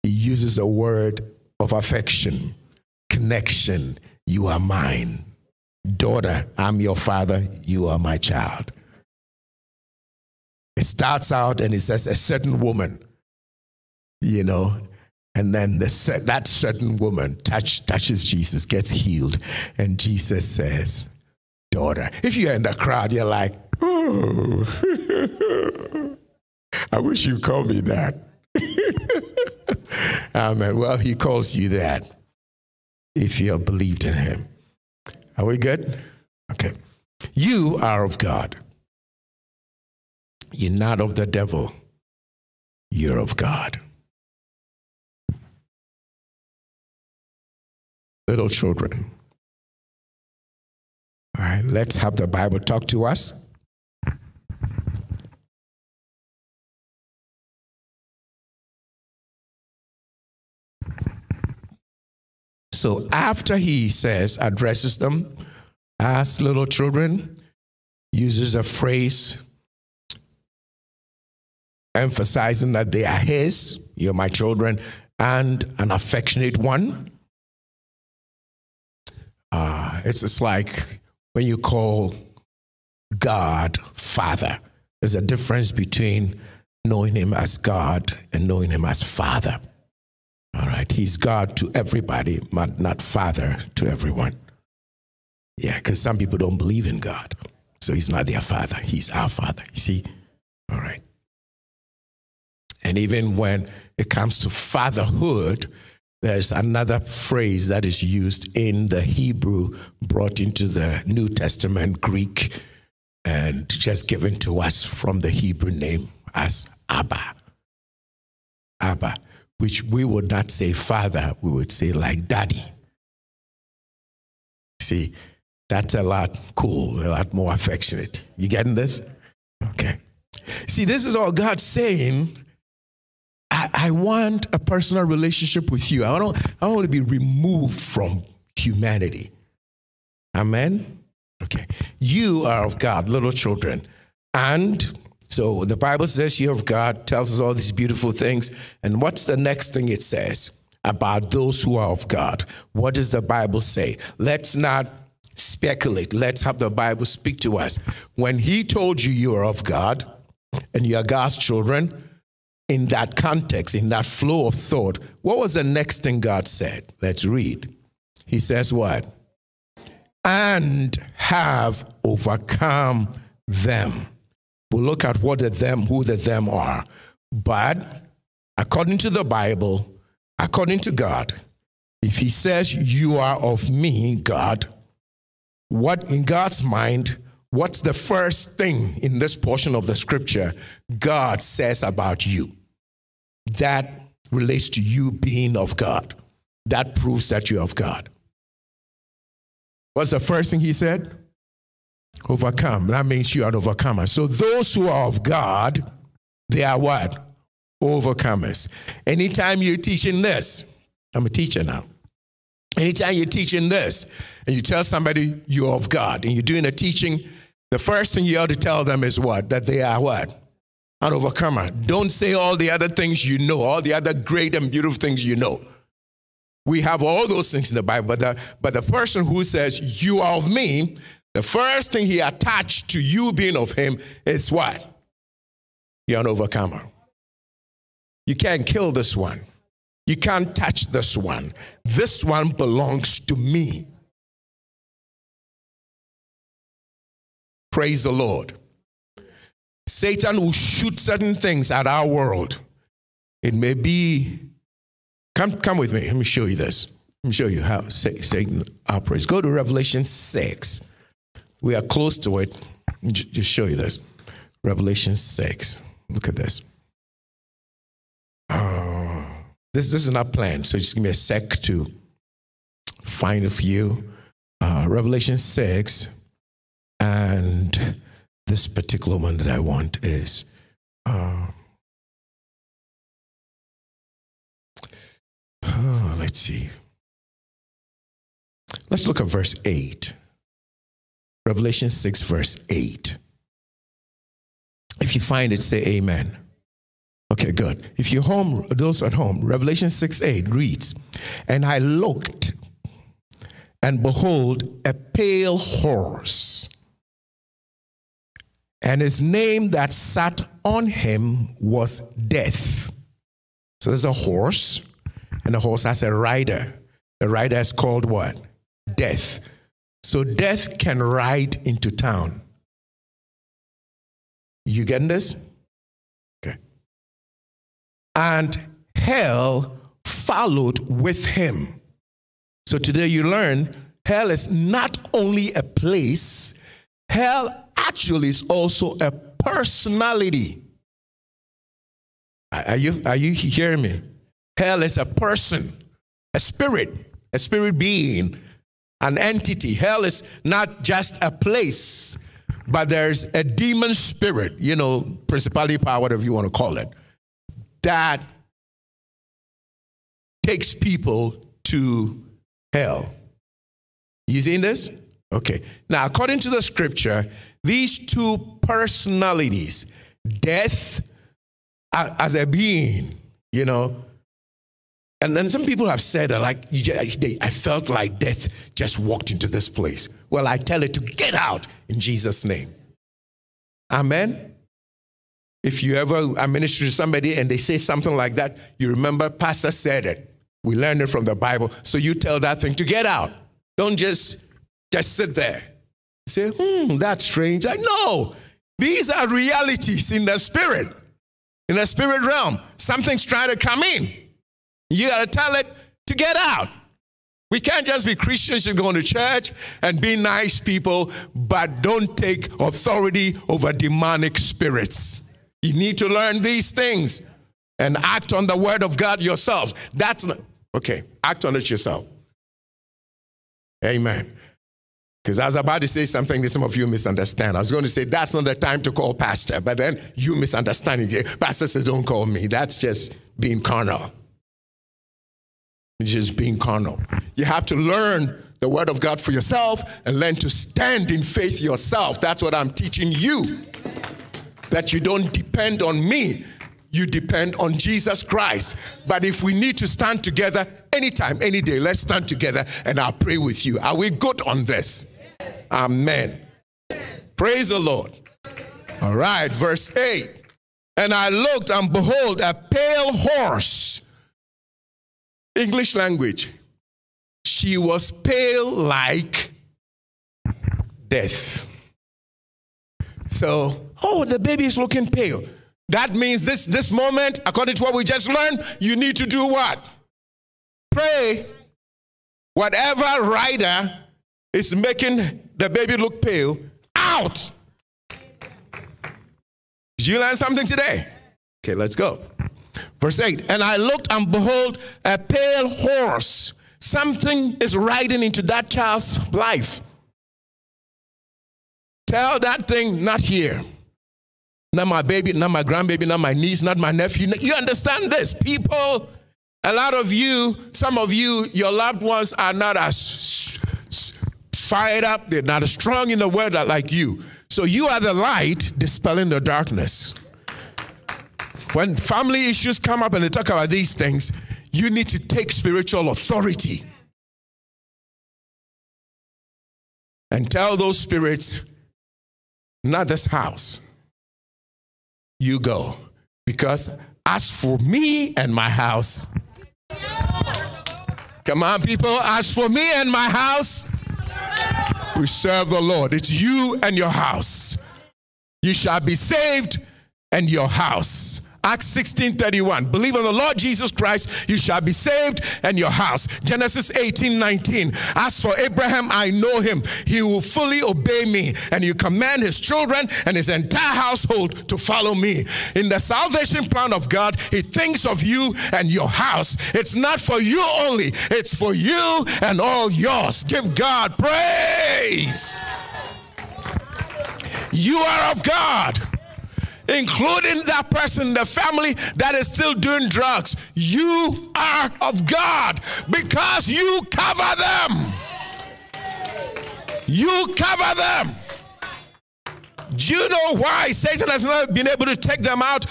He uses a word of affection, connection. You are mine. Daughter, I'm your father. You are my child. It starts out and it says a certain woman, you know, and then the, that certain woman touch, touches Jesus, gets healed. And Jesus says, daughter. If you're in the crowd, you're like, oh, I wish you called me that. Amen. Well, he calls you that if you have believed in him. Are we good? Okay. You are of God. You're not of the devil. You're of God. Little children. All right, let's have the Bible talk to us. So after he says, addresses them as little children, uses a phrase emphasizing that they are his, you're my children, and an affectionate one. Uh, it's just like when you call God Father. There's a difference between knowing him as God and knowing him as Father. All right, he's God to everybody, but not Father to everyone. Yeah, because some people don't believe in God. So he's not their Father. He's our Father. You see? All right. And even when it comes to fatherhood, there's another phrase that is used in the Hebrew, brought into the New Testament Greek, and just given to us from the Hebrew name as Abba. Abba, which we would not say father, we would say like daddy. See, that's a lot cool, a lot more affectionate. You getting this? Okay. See, this is all God saying. I, I want a personal relationship with you. I don't, I don't want to be removed from humanity. Amen? Okay. You are of God, little children. And so the Bible says you are of God, tells us all these beautiful things. And what's the next thing it says about those who are of God? What does the Bible say? Let's not speculate. Let's have the Bible speak to us. When he told you you are of God and you are God's children, in that context, in that flow of thought, what was the next thing God said? Let's read. He says what? And have overcome them. We'll look at what the them, who the them are. But according to the Bible, according to God, if he says you are of me, God, what in God's mind, what's the first thing in this portion of the scripture God says about you? That relates to you being of God. That proves that you're of God. What's the first thing he said? Overcome. That means you are an overcomer. So those who are of God, they are what? Overcomers. Anytime you're teaching this, I'm a teacher now. Anytime you're teaching this and you tell somebody you're of God and you're doing a teaching, the first thing you ought to tell them is what? That they are what? An overcomer. Don't say all the other things you know, all the other great and beautiful things you know. We have all those things in the Bible, but the, but the person who says you are of me, the first thing he attached to you being of him is what? You're an overcomer. You can't kill this one. You can't touch this one. This one belongs to me. Praise the Lord. Satan will shoot certain things at our world. It may be, come, come with me. Let me show you this. Let me show you how Satan operates. Go to Revelation six. We are close to it. Just show you this. Revelation six. Look at this. Uh, this, this is not planned, so just give me a sec to find it for you. Uh, Revelation six, and this particular one that I want is uh, uh, let's see. Let's look at verse eight. Revelation six, verse eight. If you find it, say amen. Okay, good. If you're home, those at home, Revelation six, eight reads, and I looked, and behold, a pale horse, and his name that sat on him was Death. So there's a horse, and the horse has a rider. The rider is called what? Death. So Death can ride into town. You getting this? Okay. And hell followed with him. So today you learn hell is not only a place. Hell actually is also a personality. Are you, are you hearing me? Hell is a person, a spirit, a spirit being, an entity. Hell is not just a place, but there's a demon spirit, you know, principality, power, whatever you want to call it, that takes people to hell. You seeing this? Okay. Now, according to the scripture, these two personalities, death as a being, you know, and then some people have said that, like, I felt like death just walked into this place. Well, I tell it to get out in Jesus' name. Amen. If you ever are ministering to somebody and they say something like that, you remember Pastor said it. We learned it from the Bible. So you tell that thing to get out. Don't just, just sit there. Say, hmm, that's strange. I know. These are realities in the spirit, in the spirit realm. Something's trying to come in. You got to tell it to get out. We can't just be Christians and going to church and be nice people, but don't take authority over demonic spirits. You need to learn these things and act on the word of God yourself. That's not, okay. Act on it yourself. Amen. Because I was about to say something that some of you misunderstand. I was going to say, that's not the time to call pastor, but then you misunderstand it. Pastor says, don't call me. That's just being carnal. It's just being carnal. You have to learn the word of God for yourself and learn to stand in faith yourself. That's what I'm teaching you. That you don't depend on me. You depend on Jesus Christ. But if we need to stand together anytime, any day, let's stand together and I'll pray with you. Are we good on this? Amen. Praise the Lord. All right, verse eight. And I looked and behold a pale horse. English language. She was pale like death. So, oh, the baby is looking pale. That means this, this moment, according to what we just learned, you need to do what? Pray. Whatever rider is making the baby look pale, out. Did you learn something today? Okay, let's go. Verse eight, and I looked and behold a pale horse. Something is riding into that child's life. Tell that thing, not here. Not my baby, not my grandbaby, not my niece, not my nephew. You understand this? People, a lot of you, some of you, your loved ones are not as fired up. They're not as strong in the word like you. So you are the light dispelling the darkness. When family issues come up and they talk about these things, you need to take spiritual authority and tell those spirits, not this house. You go. Because as for me and my house, come on people, as for me and my house, we serve the Lord. It's you and your house. You shall be saved and your house. Acts sixteen thirty-one. Believe on the Lord Jesus Christ, you shall be saved and your house. Genesis eighteen nineteen. As for Abraham, I know him. He will fully obey me. And you command his children and his entire household to follow me. In the salvation plan of God, he thinks of you and your house. It's not for you only. It's for you and all yours. Give God praise. You are of God. Including that person, the family that is still doing drugs. You are of God because you cover them. You cover them. Do you know why Satan has not been able to take them out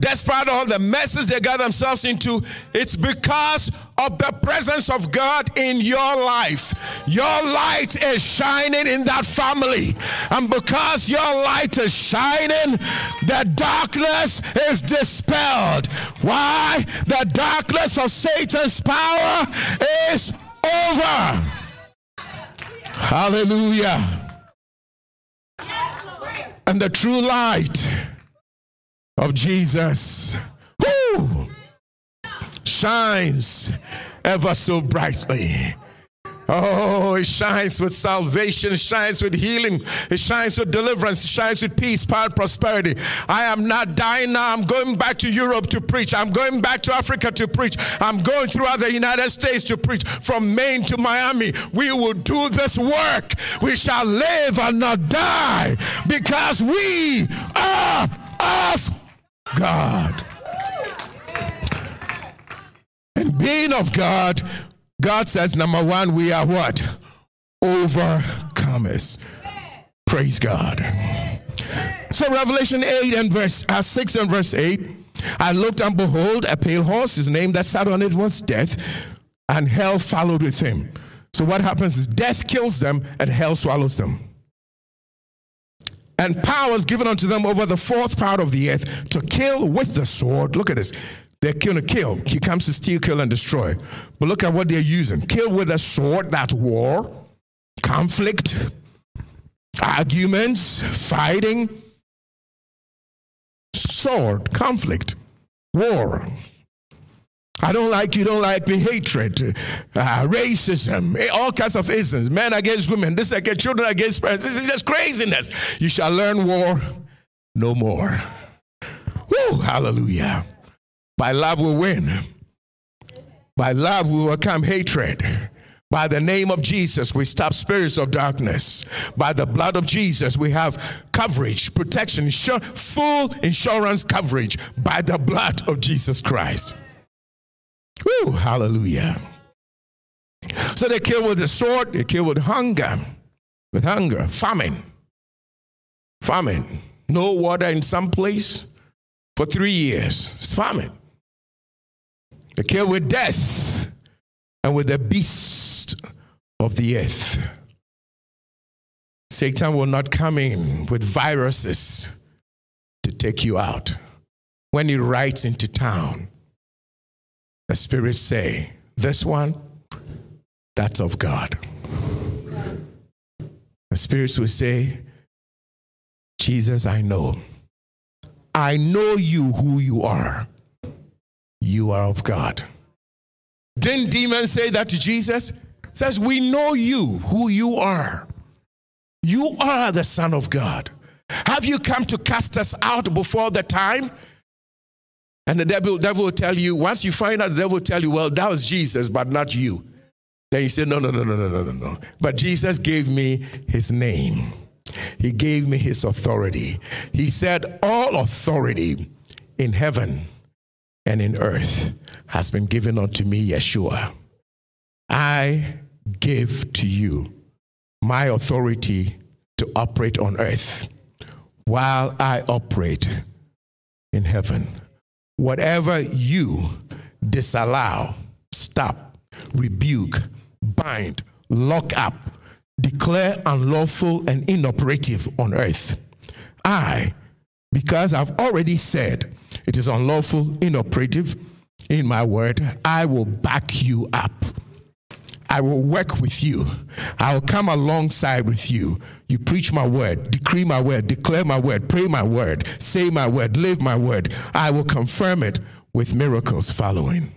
despite all the messes they got themselves into? It's because of the presence of God in your life. Your light is shining in that family. And because your light is shining, the darkness is dispelled. Why? The darkness of Satan's power is over. Hallelujah. And the true light of Jesus. Woo! shines ever so brightly. Oh, it shines with salvation, it shines with healing, it shines with deliverance, it shines with peace, power, and prosperity. I am not dying now. I'm going back to Europe to preach. I'm going back to Africa to preach. I'm going throughout the United States to preach. From Maine to Miami, we will do this work. We shall live and not die because we are of God. And being of God, God says, number one, we are what? Overcomers. Praise God. So Revelation eight and verse uh, six and verse eight, I looked and behold, a pale horse, his name that sat on it was Death, and hell followed with him. So what happens is death kills them and hell swallows them. And power is given unto them over the fourth part of the earth to kill with the sword. Look at this. They're going to kill. He comes to steal, kill, and destroy. But look at what they're using. Kill with a sword, that war, conflict, arguments, fighting. Sword, conflict, war. I don't like you, don't like me, hatred, uh, racism, all kinds of isms, men against women, this against children against parents. This is just craziness. You shall learn war no more. Woo, hallelujah. By love we win. By love we overcome hatred. By the name of Jesus, we stop spirits of darkness. By the blood of Jesus, we have coverage, protection, insur- full insurance coverage by the blood of Jesus Christ. Woo, hallelujah. So they kill with the sword, they kill with hunger, with hunger, famine, famine. No water in some place for three years. It's famine. They kill with death and with the beast of the earth. Satan will not come in with viruses to take you out. When he rides into town, the spirits say, this one, that's of God. The spirits will say, Jesus, I know. I know you who you are. You are of God. Didn't demons say that to Jesus? It says, we know you, who you are. You are the Son of God. Have you come to cast us out before the time? And the devil, devil will tell you, once you find out, the devil will tell you, well, that was Jesus, but not you. Then you say, no, no, no, no, no, no, no. But Jesus gave me his name. He gave me his authority. He said, all authority in heaven and in earth has been given unto me, Yeshua. I give to you my authority to operate on earth while I operate in heaven. Whatever you disallow, stop, rebuke, bind, lock up, declare unlawful and inoperative on earth. I, because I've already said, it is unlawful, inoperative in my word. I will back you up. I will work with you. I will come alongside with you. You preach my word, decree my word, declare my word, pray my word, say my word, live my word. I will confirm it with miracles following.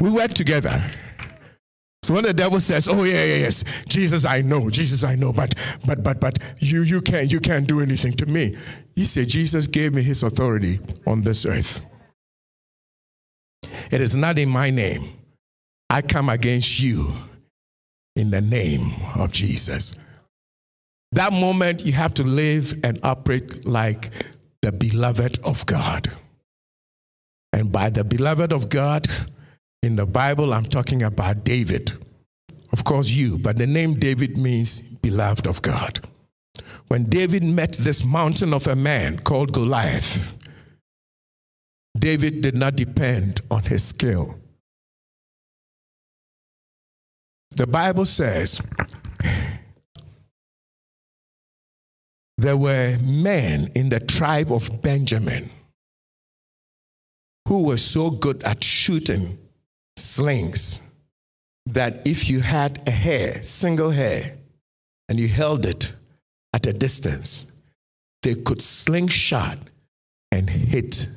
We work together. So when the devil says, oh yeah, yeah, yes, Jesus, I know, Jesus, I know, but, but, but, but you, you can't, you can't do anything to me. He said, Jesus gave me his authority on this earth. It is not in my name. I come against you in the name of Jesus. That moment you have to live and operate like the beloved of God. And by the beloved of God, in the Bible, I'm talking about David. Of course, you, but the name David means beloved of God. When David met this mountain of a man called Goliath, David did not depend on his skill. The Bible says there were men in the tribe of Benjamin who were so good at shooting slings that if you had a hair, single hair, and you held it at a distance, they could slingshot and hit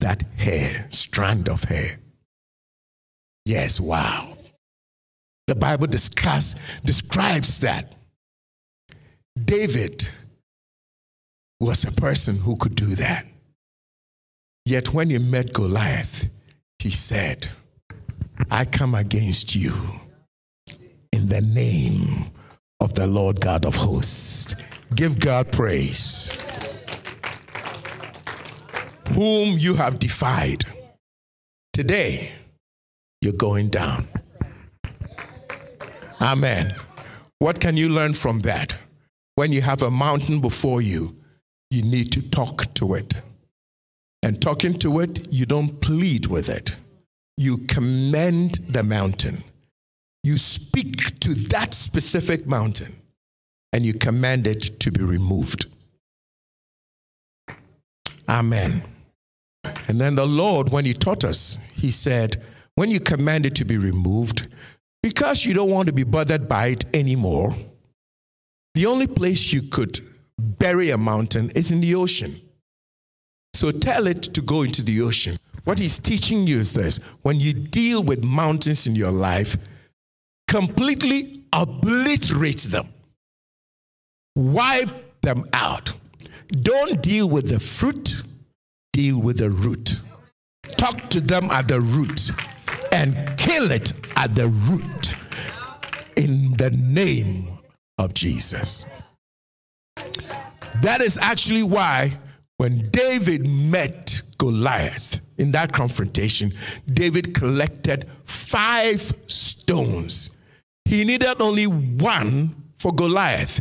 that hair, strand of hair. Yes, wow. The Bible discuss, describes that. David was a person who could do that. Yet when he met Goliath, he said, I come against you in the name of the Lord God of hosts. Give God praise. Whom you have defied. Today, you're going down. Amen. What can you learn from that? When you have a mountain before you, you need to talk to it. And talking to it, you don't plead with it. You commend the mountain. You speak to that specific mountain, and you command it to be removed. Amen. And then the Lord, when he taught us, he said, when you command it to be removed, because you don't want to be bothered by it anymore, the only place you could bury a mountain is in the ocean. So tell it to go into the ocean. What he's teaching you is this. When you deal with mountains in your life, completely obliterate them. Wipe them out. Don't deal with the fruit. Deal with the root. Talk to them at the root. And kill it at the root. In the name of Jesus. That is actually why when David met Goliath in that confrontation, David collected five stones. He needed only one for Goliath.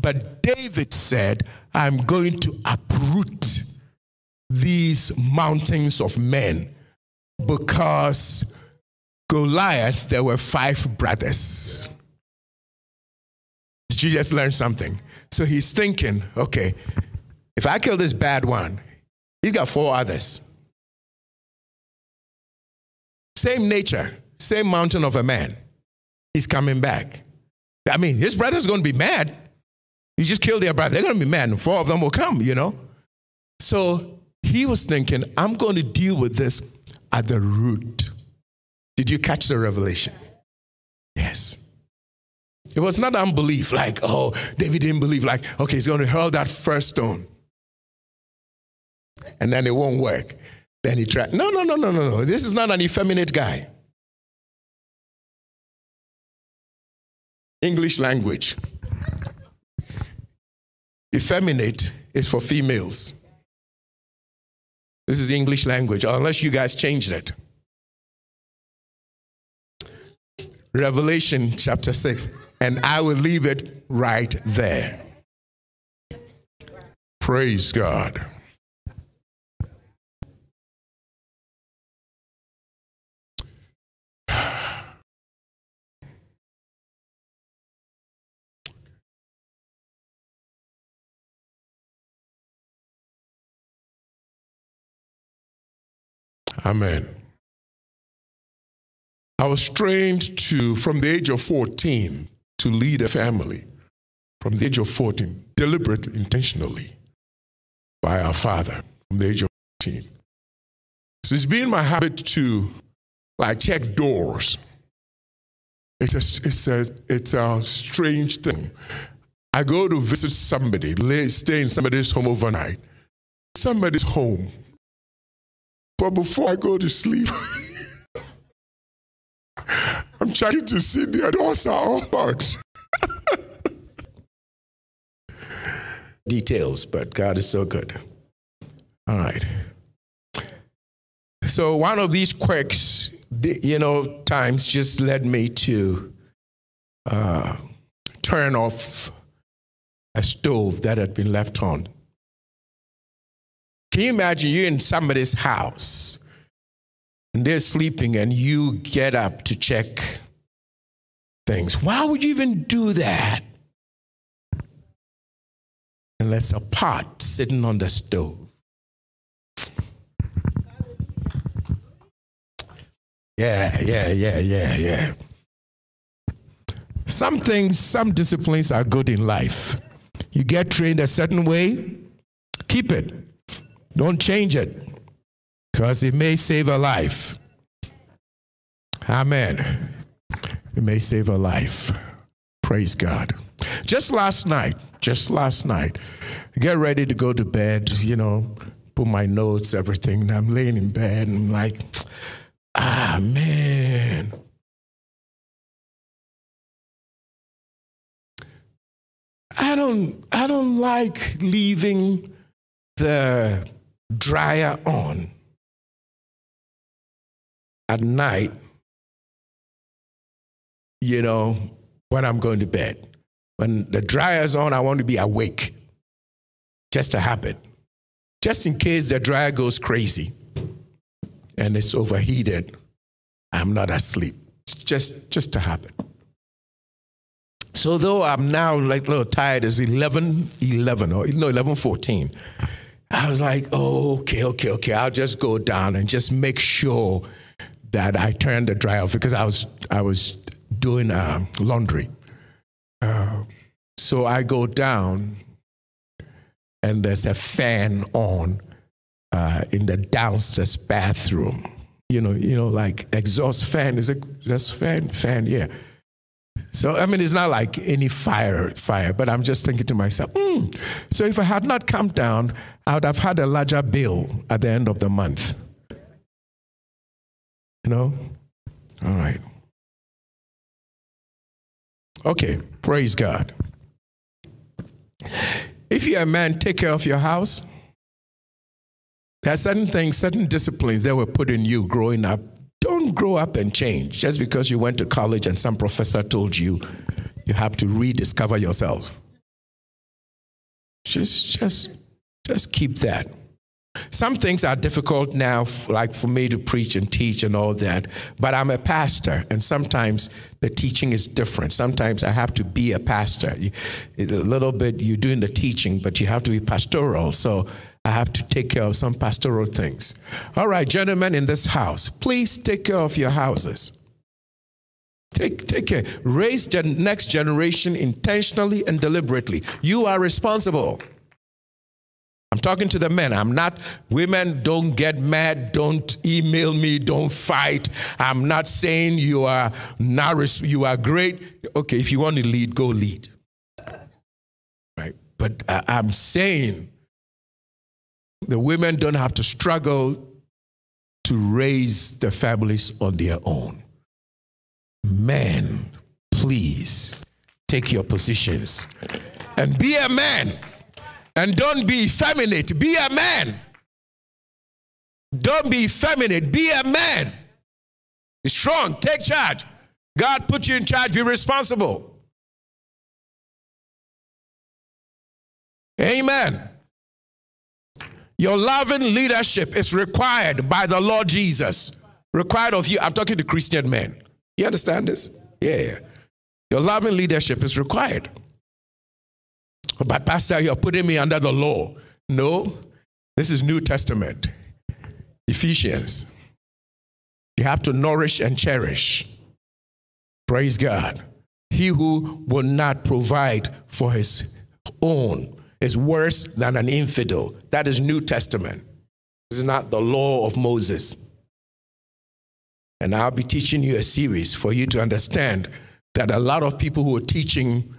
But David said, I'm going to uproot these mountains of men because Goliath, there were five brothers. Did you just learn something? So he's thinking, okay, if I kill this bad one, he's got four others. Same nature, same mountain of a man. He's coming back. I mean, his brother's going to be mad. You just killed their brother. They're going to be mad. And four of them will come, you know. So he was thinking, I'm going to deal with this at the root. Did you catch the revelation? Yes. It was not unbelief, like, oh, David didn't believe, like, okay, he's going to hurl that first stone. And then it won't work. Then he tried. No, no, no, no, no, no. This is not an effeminate guy. English language. Effeminate is for females. This is English language, unless you guys changed it. Revelation chapter six, and I will leave it right there. Praise God. Amen. I was trained to, from the age of fourteen, to lead a family. From the age of fourteen, deliberately, intentionally, by our father, from the age of fourteen. So it's been my habit to, like, check doors. It's a, it's a, it's a strange thing. I go to visit somebody, stay in somebody's home overnight. Somebody's home. But before I go to sleep, I'm checking to see their doors are unlocked. Details, but God is so good. All right. So one of these quirks, you know, times just led me to uh, turn off a stove that had been left on. Can you imagine you're in somebody's house and they're sleeping and you get up to check things? Why would you even do that? And that's a pot sitting on the stove. Yeah, yeah, yeah, yeah, yeah. Some things, some disciplines are good in life. You get trained a certain way, keep it. Don't change it, because it may save a life. Amen. It may save a life. Praise God. Just last night, just last night, get ready to go to bed, you know, put my notes, everything. And I'm laying in bed and I'm like, ah, man. I don't, I don't like leaving the dryer on at night, you know, when I'm going to bed. When the dryer's on, I want to be awake. Just a habit. Just in case the dryer goes crazy and it's overheated, I'm not asleep. It's just, just a habit. So though I'm now like a little tired, it's eleven eleven or no, eleven fourteen. I was like, oh, okay, okay, okay. I'll just go down and just make sure that I turn the dryer off because I was, I was doing uh, laundry. Uh, so I go down and there's a fan on uh, in the downstairs bathroom. You know, you know, like exhaust fan. Is it just fan? Fan, yeah. So, I mean, it's not like any fire, fire, but I'm just thinking to myself, hmm. So if I had not come down, I would have had a larger bill at the end of the month. You know? All right. Okay, praise God. If you're a man, take care of your house. There are certain things, certain disciplines that were put in you growing up. Don't grow up and change just because you went to college and some professor told you you have to rediscover yourself. Just, just, just keep that. Some things are difficult now, like for me to preach and teach and all that, but I'm a pastor, and sometimes the teaching is different. Sometimes I have to be a pastor. You, a little bit, you're doing the teaching, but you have to be pastoral, so I have to take care of some pastoral things. All right, gentlemen in this house, please take care of your houses. Take, take care. Raise the next generation intentionally and deliberately. You are responsible. I'm talking to the men. I'm not, women, don't get mad. Don't email me. Don't fight. I'm not saying you are not, you are great. Okay, if you want to lead, go lead. Right? But uh, I'm saying the women don't have to struggle to raise their families on their own. Men, please take your positions and be a man. And don't be effeminate. Be a man. Don't be effeminate. Be a man. Be strong. Take charge. God put you in charge. Be responsible. Amen. Your loving leadership is required by the Lord Jesus. Required of you. I'm talking to Christian men. You understand this? Yeah. Your loving leadership is required. But Pastor, you're putting me under the law. No, this is New Testament. Ephesians. You have to nourish and cherish. Praise God. He who will not provide for his own is worse than an infidel. That is New Testament. This is not the law of Moses. And I'll be teaching you a series for you to understand that a lot of people who are teaching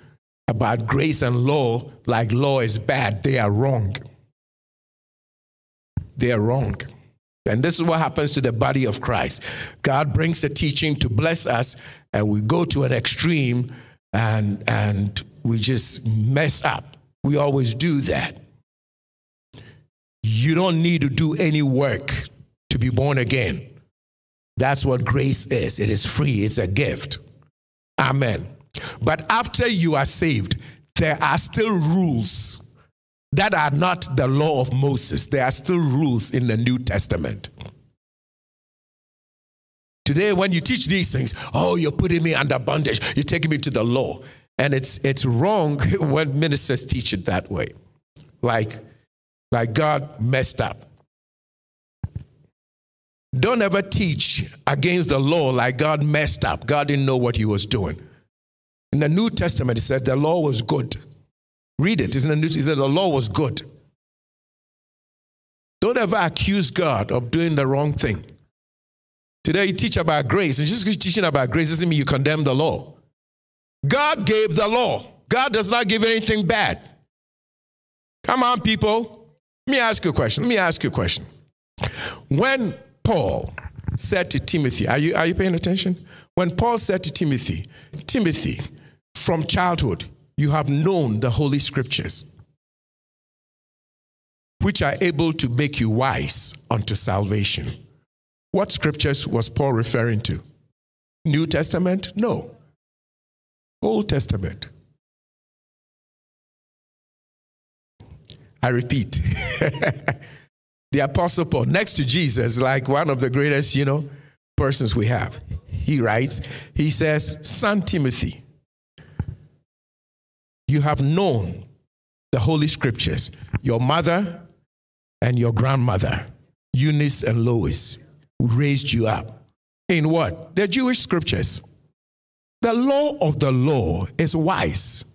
about grace and law, like law is bad, they are wrong. They are wrong. And this is what happens to the body of Christ. God brings a teaching to bless us, and we go to an extreme, and, and we just mess up. We always do that. You don't need to do any work to be born again. That's what grace is. It is free. It's a gift. Amen. But after you are saved, there are still rules that are not the law of Moses. There are still rules in the New Testament. Today, when you teach these things, oh, you're putting me under bondage. You're taking me to the law. And it's it's wrong when ministers teach it that way. Like, like God messed up. Don't ever teach against the law like God messed up. God didn't know what he was doing. In the New Testament, it said the law was good. Read it. It's in the New Testament. It said the law was good. Don't ever accuse God of doing the wrong thing. Today you teach about grace. And just because you're teaching about grace doesn't mean you condemn the law. God gave the law. God does not give anything bad. Come on, people. Let me ask you a question. Let me ask you a question. When Paul said to Timothy, are you, are you paying attention? When Paul said to Timothy, Timothy, from childhood, you have known the Holy Scriptures, which are able to make you wise unto salvation. What scriptures was Paul referring to? New Testament? No. Old Testament. I repeat. The Apostle Paul, next to Jesus, like one of the greatest, you know, persons we have. He writes, he says, son Timothy, you have known the Holy Scriptures, your mother and your grandmother, Eunice and Lois, who raised you up. In what? The Jewish Scriptures. The law of the law is wise.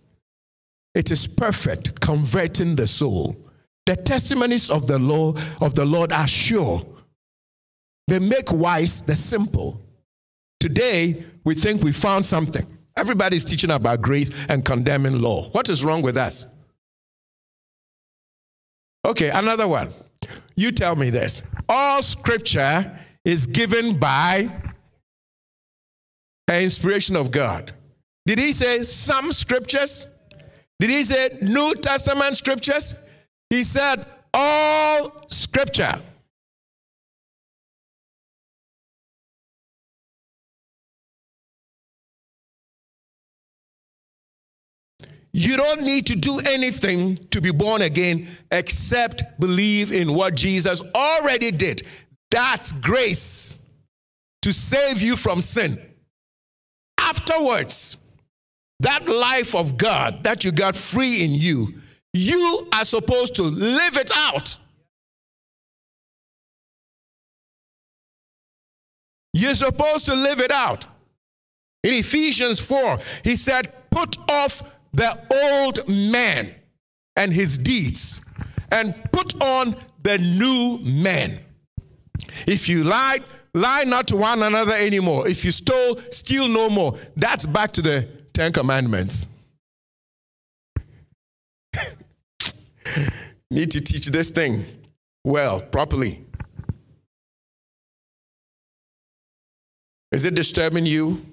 It is perfect, converting the soul. The testimonies of the law of the Lord are sure. They make wise the simple. Today, we think we found something. Everybody's teaching about grace and condemning law. What is wrong with us? Okay, another one. You tell me this. All scripture is given by an inspiration of God. Did he say some scriptures? Did he say New Testament scriptures? He said all scripture. You don't need to do anything to be born again except believe in what Jesus already did. That's grace to save you from sin. Afterwards, that life of God that you got free in you, you are supposed to live it out. You're supposed to live it out. In Ephesians four, he said, put off the old man and his deeds, and put on the new man. If you lied, lie not to one another anymore. If you stole, steal no more. That's back to the Ten Commandments. Need to teach this thing well, properly. Is it disturbing you?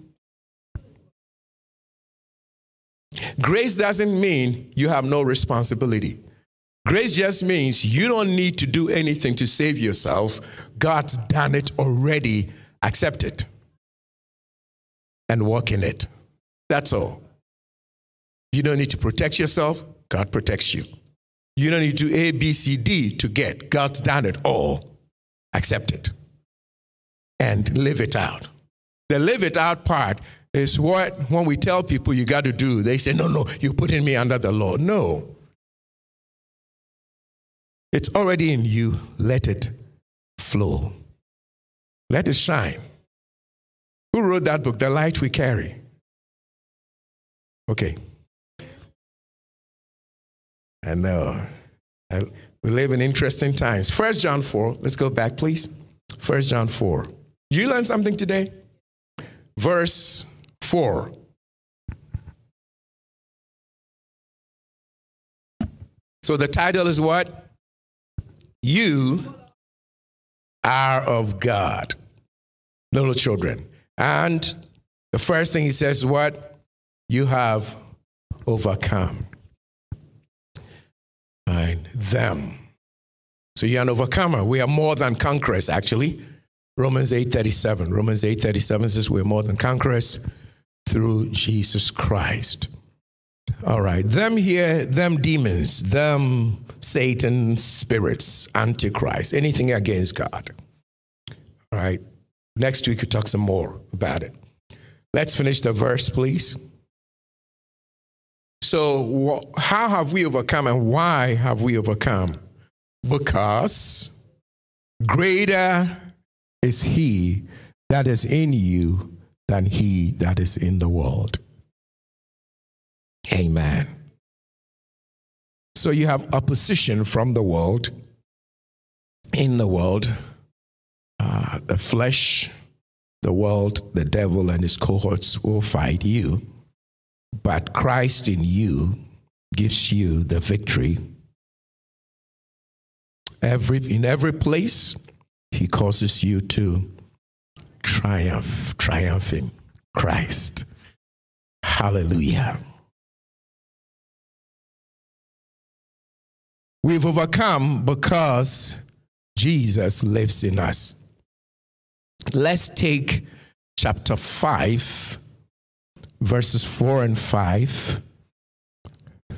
Grace doesn't mean you have no responsibility. Grace just means you don't need to do anything to save yourself. God's done it already. Accept it and walk in it. That's all. You don't need to protect yourself. God protects you. You don't need to do A, B, C, D to get. God's done it all. Accept it and live it out. The live it out part is what, when we tell people you got to do, they say, no, no, you're putting me under the law. No. It's already in you. Let it flow. Let it shine. Who wrote that book, The Light We Carry? Okay. I know. I, we live in interesting times. First John four. Let's go back, please. First John four. Did you learn something today? Verse four. So the title is what? You are of God, little children. And the first thing he says is what? You have overcome. Find them. So you're an overcomer. We are more than conquerors, actually. Romans eight thirty-seven. Romans eight thirty-seven says we're more than conquerors through Jesus Christ. All right. Them here, them demons, them Satan spirits, Antichrist, anything against God. All right. Next week, we'll talk some more about it. Let's finish the verse, please. So how have we overcome and why have we overcome? Because greater is he that is in you than he that is in the world. Amen. So you have opposition from the world, in the world, uh, the flesh, The world, the devil, and his cohorts will fight you, but Christ in you gives you the victory. Every, in every place, he causes you to triumph, triumph in Christ. Hallelujah. We've overcome because Jesus lives in us. Let's take chapter five, verses four and five.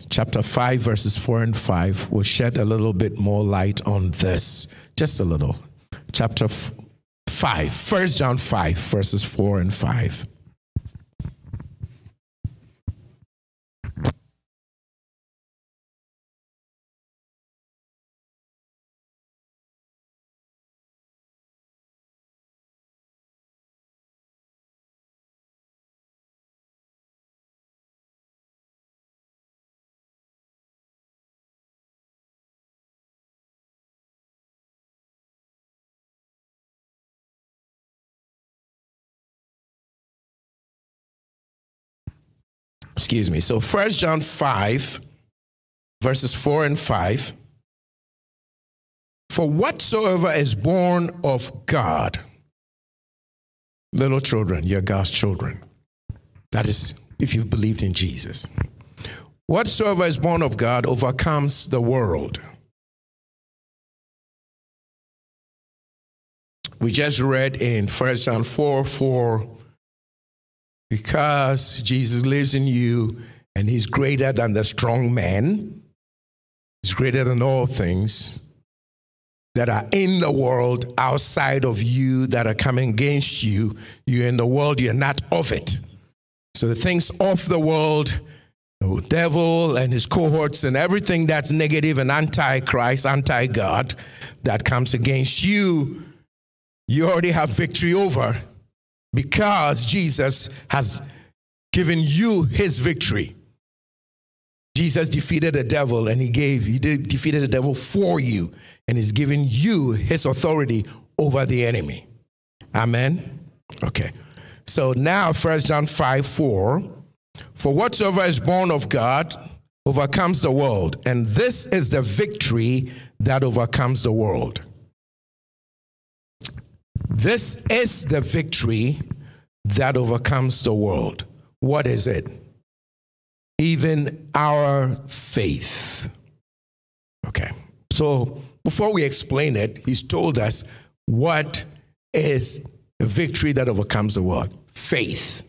Chapter five, verses four and five. We'll shed a little bit more light on this. Just a little. Chapter five, First John five, verses four and five. Excuse me. So First John five, verses four and five. For whatsoever is born of God, little children, you're God's children. That is, if you've believed in Jesus. Whatsoever is born of God overcomes the world. We just read in First John four, four. Because Jesus lives in you and he's greater than the strong man. He's greater than all things that are in the world, outside of you, that are coming against you. You're in the world, you're not of it. So the things of the world, the devil and his cohorts and everything that's negative and anti-Christ, anti-God, that comes against you, you already have victory over. Because Jesus has given you his victory. Jesus defeated the devil and he gave, he did, defeated the devil for you. And he's given you his authority over the enemy. Amen? Okay. So now First John five, four. For whatsoever is born of God overcomes the world. And this is the victory that overcomes the world. This is the victory that overcomes the world. What is it? Even our faith. Okay. So before we explain it, he's told us what is the victory that overcomes the world? Faith.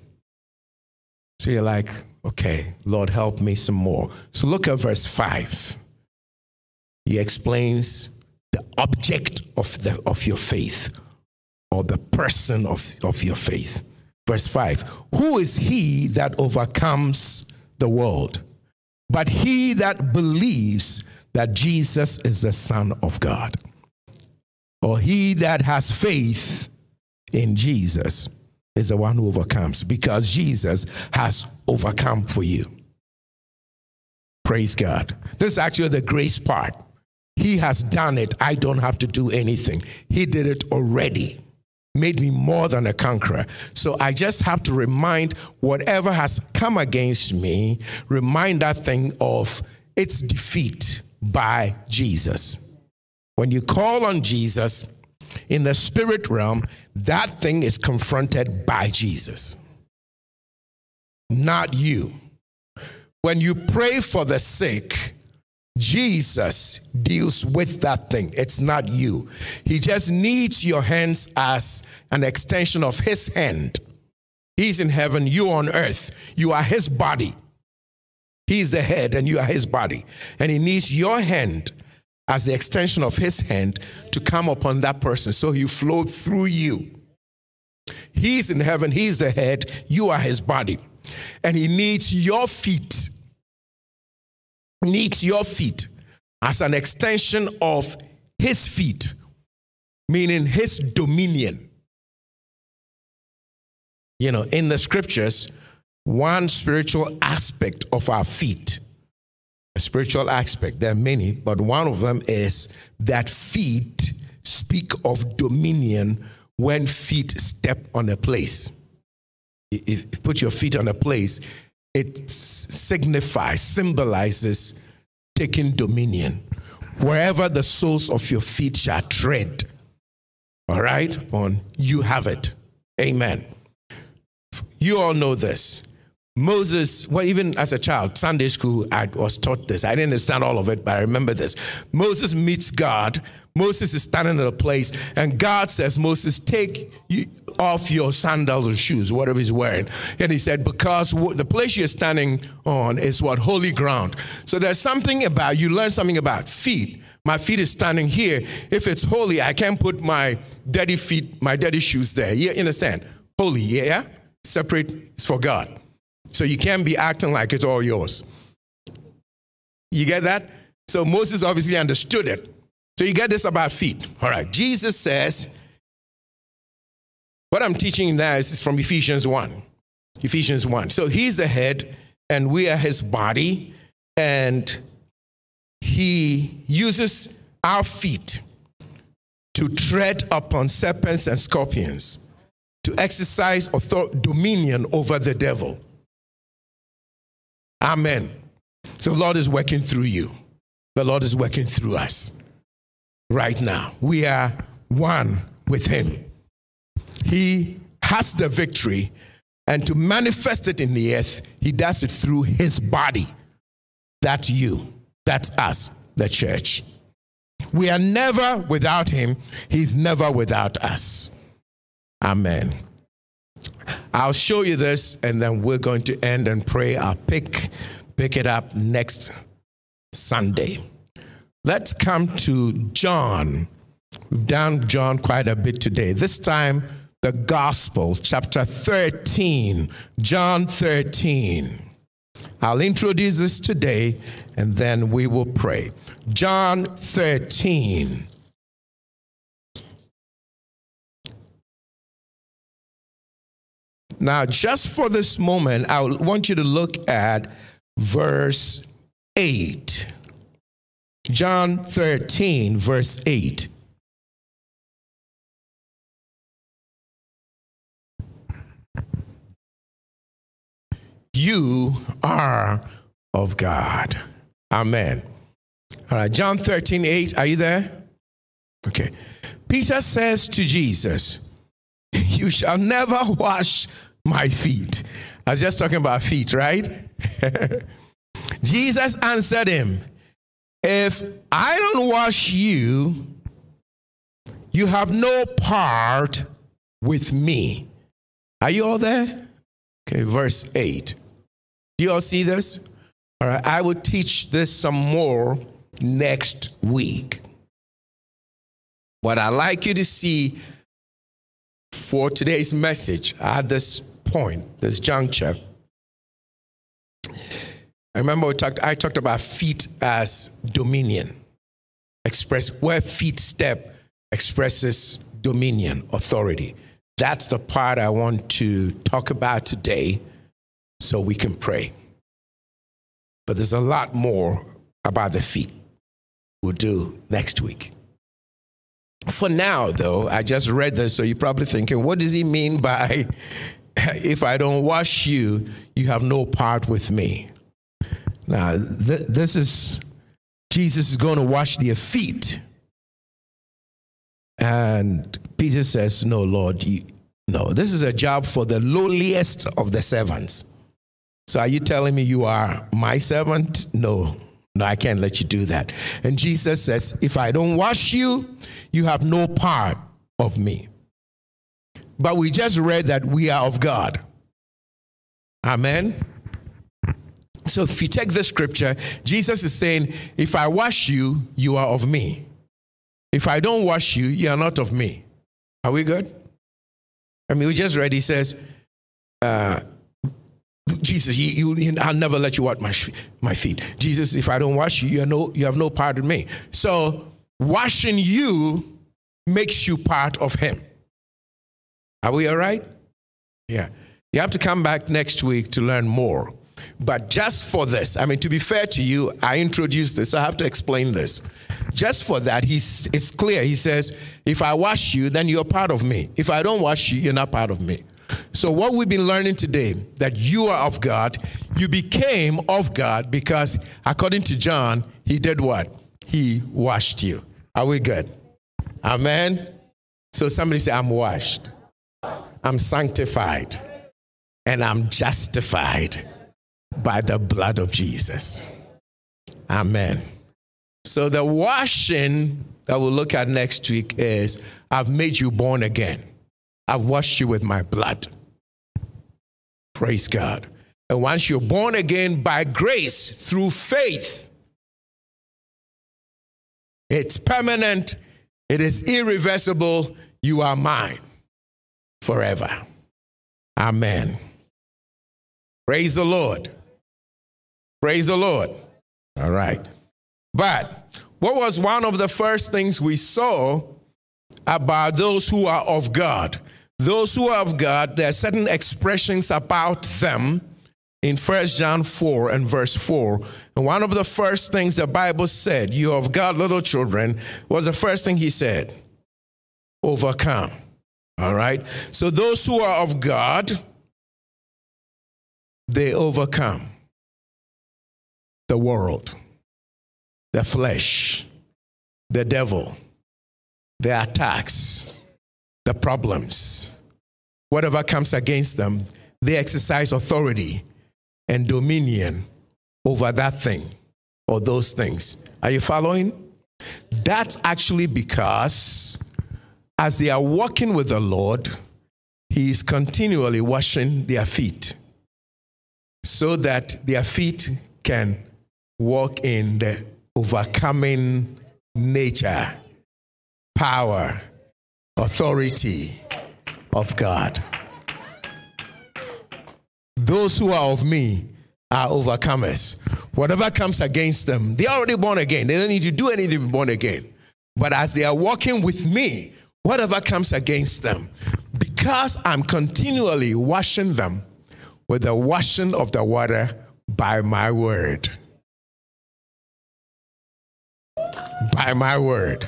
So you're like, okay, Lord, help me some more. So look at verse five. He explains the object of, the, of your faith. Or the person of, of your faith. Verse five, who is he that overcomes the world? But he that believes that Jesus is the Son of God. Or he that has faith in Jesus is the one who overcomes. Because Jesus has overcome for you. Praise God. This is actually the grace part. He has done it. I don't have to do anything. He did it already. Made me more than a conqueror. So I just have to remind whatever has come against me, remind that thing of its defeat by Jesus. When you call on Jesus in the spirit realm, that thing is confronted by Jesus, not you. When you pray for the sick, Jesus deals with that thing. It's not you. He just needs your hands as an extension of his hand. He's in heaven, you on earth. You are his body. He's the head and you are his body. And he needs your hand as the extension of his hand to come upon that person. So he flows through you. He's in heaven, he's the head, you are his body. And he needs your feet. Needs your feet as an extension of his feet, meaning his dominion. You know, in the scriptures, one spiritual aspect of our feet, a spiritual aspect, there are many, but one of them is that feet speak of dominion when feet step on a place. If you put your feet on a place, it signifies, symbolizes taking dominion. Wherever the soles of your feet shall tread, all right, on, you have it. Amen. You all know this. Moses, well, even as a child, Sunday school, I was taught this. I didn't understand all of it, but I remember this. Moses meets God. Moses is standing in a place, and God says, Moses, take off your sandals or shoes, whatever he's wearing. And he said, because the place you're standing on is what? Holy ground. So there's something about, you learn something about feet. My feet is standing here. If it's holy, I can't put my dirty feet, my dirty shoes there. You understand? Holy, yeah? Separate, it's for God. So you can't be acting like it's all yours. You get that? So Moses obviously understood it. So you get this about feet. All right. Jesus says, what I'm teaching now is from Ephesians one. Ephesians one. So he's the head and we are his body. And he uses our feet to tread upon serpents and scorpions, to exercise authority, dominion over the devil. Amen. So the Lord is working through you. The Lord is working through us right now. We are one with him. He has the victory, and to manifest it in the earth, he does it through his body. That's you. That's us, the church. We are never without him. He's never without us. Amen. I'll show you this, and then we're going to end and pray. I'll pick, pick it up next Sunday. Let's come to John. We've done John quite a bit today. This time, the Gospel, chapter thirteen, John thirteen. I'll introduce this today, and then we will pray. John thirteen. Now, just for this moment, I want you to look at verse eight. John thirteen, verse eight. You are of God. Amen. All right, John thirteen, eight. Are you there? Okay. Peter says to Jesus, you shall never wash my feet. I was just talking about feet, right? Jesus answered him, if I don't wash you, you have no part with me. Are you all there? Okay, verse eight. Do you all see this? All right, I will teach this some more next week. What I'd like you to see for today's message at this point, this juncture, I remember we talked, I talked about feet as dominion. Express where feet step expresses dominion, authority. That's the part I want to talk about today so we can pray. But there's a lot more about the feet we'll do next week. For now, though, I just read this, so you're probably thinking, what does he mean by if I don't wash you, you have no part with me? Now, th this is, Jesus is going to wash their feet. And Peter says, no, Lord, you, no, this is a job for the lowliest of the servants. So are you telling me you are my servant? No, no, I can't let you do that. And Jesus says, if I don't wash you, you have no part of me. But we just read that we are of God. Amen. So if you take the scripture, Jesus is saying, if I wash you, you are of me. If I don't wash you, you are not of me. Are we good? I mean, we just read, he says, uh, Jesus, you, you, I'll never let you wash my, my feet. Jesus, if I don't wash you, you, are no, you have no part in me. So washing you makes you part of him. Are we all right? Yeah. You have to come back next week to learn more. But just for this, I mean, to be fair to you, I introduced this. I have to explain this. just for that, he's, it's clear. He says, if I wash you, then you're part of me. If I don't wash you, you're not part of me. So what we've been learning today, that you are of God, you became of God because according to John, he did what? He washed you. Are we good? Amen. So somebody say, I'm washed. I'm sanctified. And I'm justified by the blood of Jesus. Amen. So the washing that we'll look at next week is, I've made you born again. I've washed you with my blood. Praise God. And once you're born again by grace through faith, it's permanent, it is irreversible, you are mine forever. Amen. Praise the Lord. Praise the Lord. All right. But what was one of the first things we saw about those who are of God? Those who are of God, there are certain expressions about them in First John four and verse four. And one of the first things the Bible said, you of God, little children, was the first thing he said, overcome. All right. So those who are of God, they overcome the world, the flesh, the devil, the attacks, the problems, whatever comes against them. They exercise authority and dominion over that thing or those things. Are you following? That's actually because as they are walking with the Lord, he is continually washing their feet so that their feet can walk in the overcoming nature, power, authority of God. Those who are of me are overcomers. Whatever comes against them, they're already born again. They don't need to do anything to be born again. But as they are walking with me, whatever comes against them, because I'm continually washing them with the washing of the water by my word. By my word.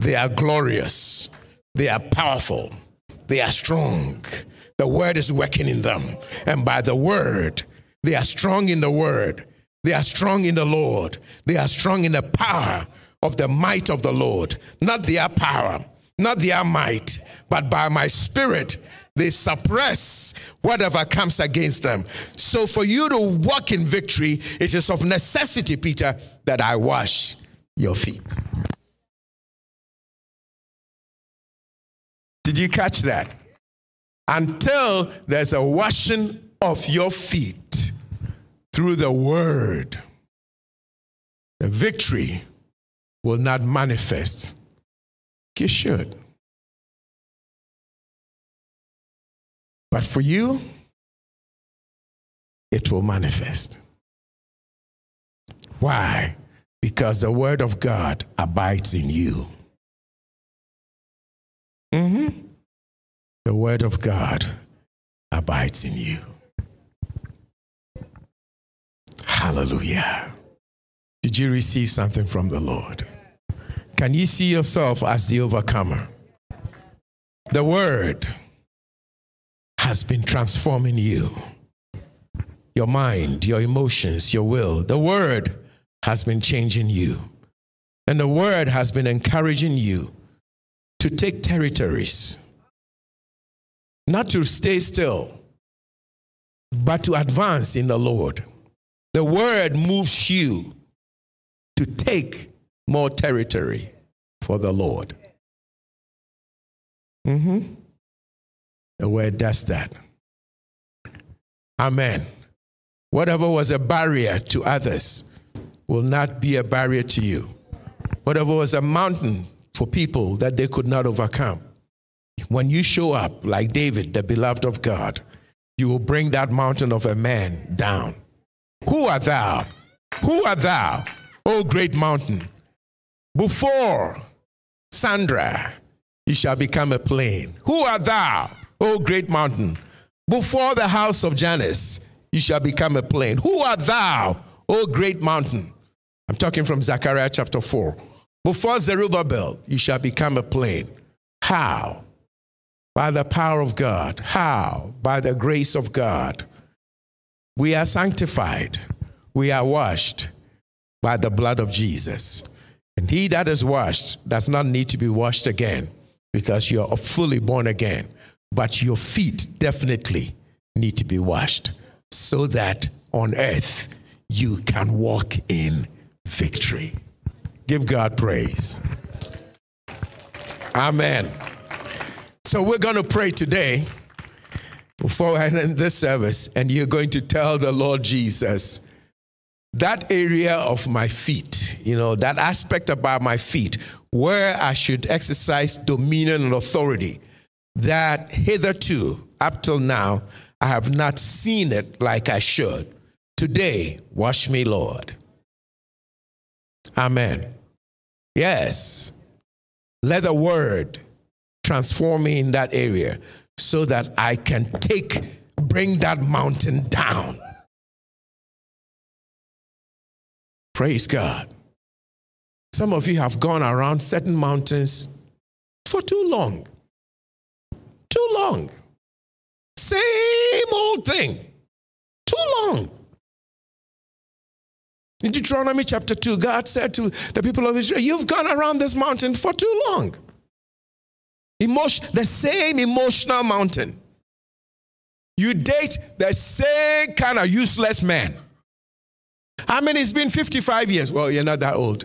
They are glorious. They are powerful. They are strong. The word is working in them. And by the word, they are strong in the word. They are strong in the Lord. They are strong in the power of the might of the Lord. Not their power, not their might, but by my spirit, they suppress whatever comes against them. So for you to walk in victory, it is of necessity, Peter, that I wash your feet. Did you catch that? Until there's a washing of your feet through the word, the victory will not manifest. You should. But for you, it will manifest. Why? Because the word of God abides in you. Mm-hmm. The word of God abides in you. Hallelujah. Did you receive something from the Lord? Can you see yourself as the overcomer? The word has been transforming you. Your mind, your emotions, your will. The word has been changing you. And the word has been encouraging you to take territories. Not to stay still, but to advance in the Lord. The word moves you to take more territory for the Lord. Mm-hmm. The word does that. Amen. Whatever was a barrier to others will not be a barrier to you. Whatever was a mountain for people that they could not overcome, when you show up like David, the beloved of God, you will bring that mountain of a man down. Who art thou? Who art thou, O great mountain? Before Sandra, you shall become a plain. Who art thou, O great mountain? Before the house of Janice, you shall become a plain. Who art thou, O great mountain? I'm talking from Zechariah chapter four. Before Zerubbabel, you shall become a plain. How? By the power of God. How? By the grace of God. We are sanctified. We are washed by the blood of Jesus. And he that is washed does not need to be washed again, because you are fully born again. But your feet definitely need to be washed, so that on earth you can walk in victory. Give God praise. Amen. So we're going to pray today before I end this service, and you're going to tell the Lord Jesus, that area of my feet, you know, that aspect about my feet, where I should exercise dominion and authority, that hitherto, up till now, I have not seen it like I should. Today, wash me, Lord. Amen. Yes. Let the word transform me in that area, so that I can take, bring that mountain down. Praise God. Some of you have gone around certain mountains for too long. Too long. Same old thing. Too long. In Deuteronomy chapter two, God said to the people of Israel, you've gone around this mountain for too long. Emotion, the same emotional mountain. You date the same kind of useless man. I mean, it's been fifty-five years. Well, you're not that old.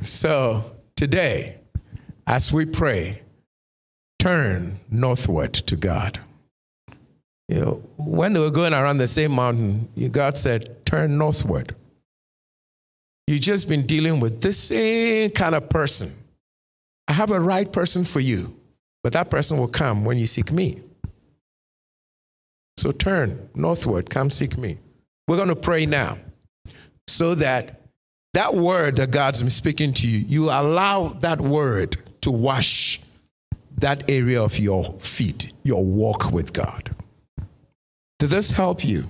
So, today, as we pray, turn northward to God. You know, when they were going around the same mountain, God said, turn northward. You've just been dealing with this same kind of person. I have a right person for you, but that person will come when you seek me. So turn northward, come seek me. We're going to pray now, so that that word that God's been speaking to you, you allow that word to wash that area of your feet, your walk with God. Did this help you?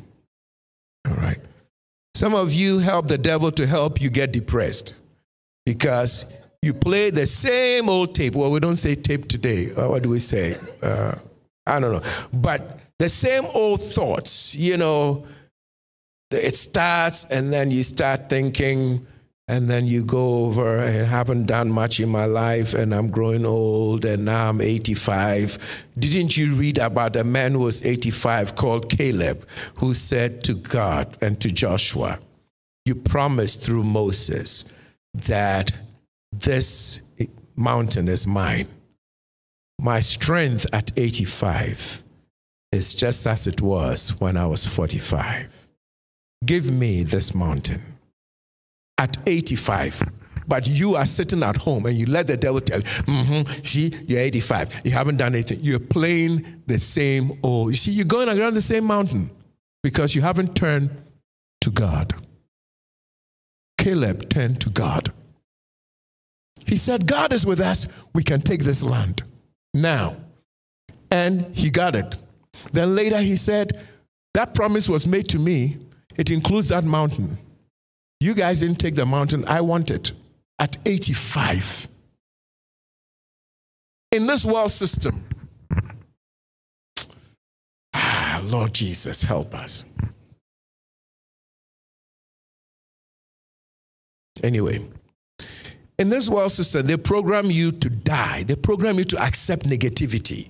All right. Some of you help the devil to help you get depressed, because you play the same old tape. Well, we don't say tape today. Uh, what do we say? Uh, I don't know. But the same old thoughts, you know, it starts and then you start thinking, and then you go over, I haven't done much in my life, and I'm growing old, and now I'm eighty-five. Didn't you read about a man who was eighty-five called Caleb, who said to God and to Joshua, you promised through Moses that this mountain is mine. My strength at eighty-five is just as it was when I was forty-five. Give me this mountain. At eighty-five, but you are sitting at home and you let the devil tell you, mm-hmm, see, you're eighty-five. You haven't done anything. You're playing the same old. You see, you're going around the same mountain because you haven't turned to God. Caleb turned to God. He said, God is with us. We can take this land now. And he got it. Then later he said, that promise was made to me. It includes that mountain. You guys didn't take the mountain I wanted at eighty-five. In this world system, ah, Lord Jesus, help us. Anyway, in this world system, they program you to die. They program you to accept negativity.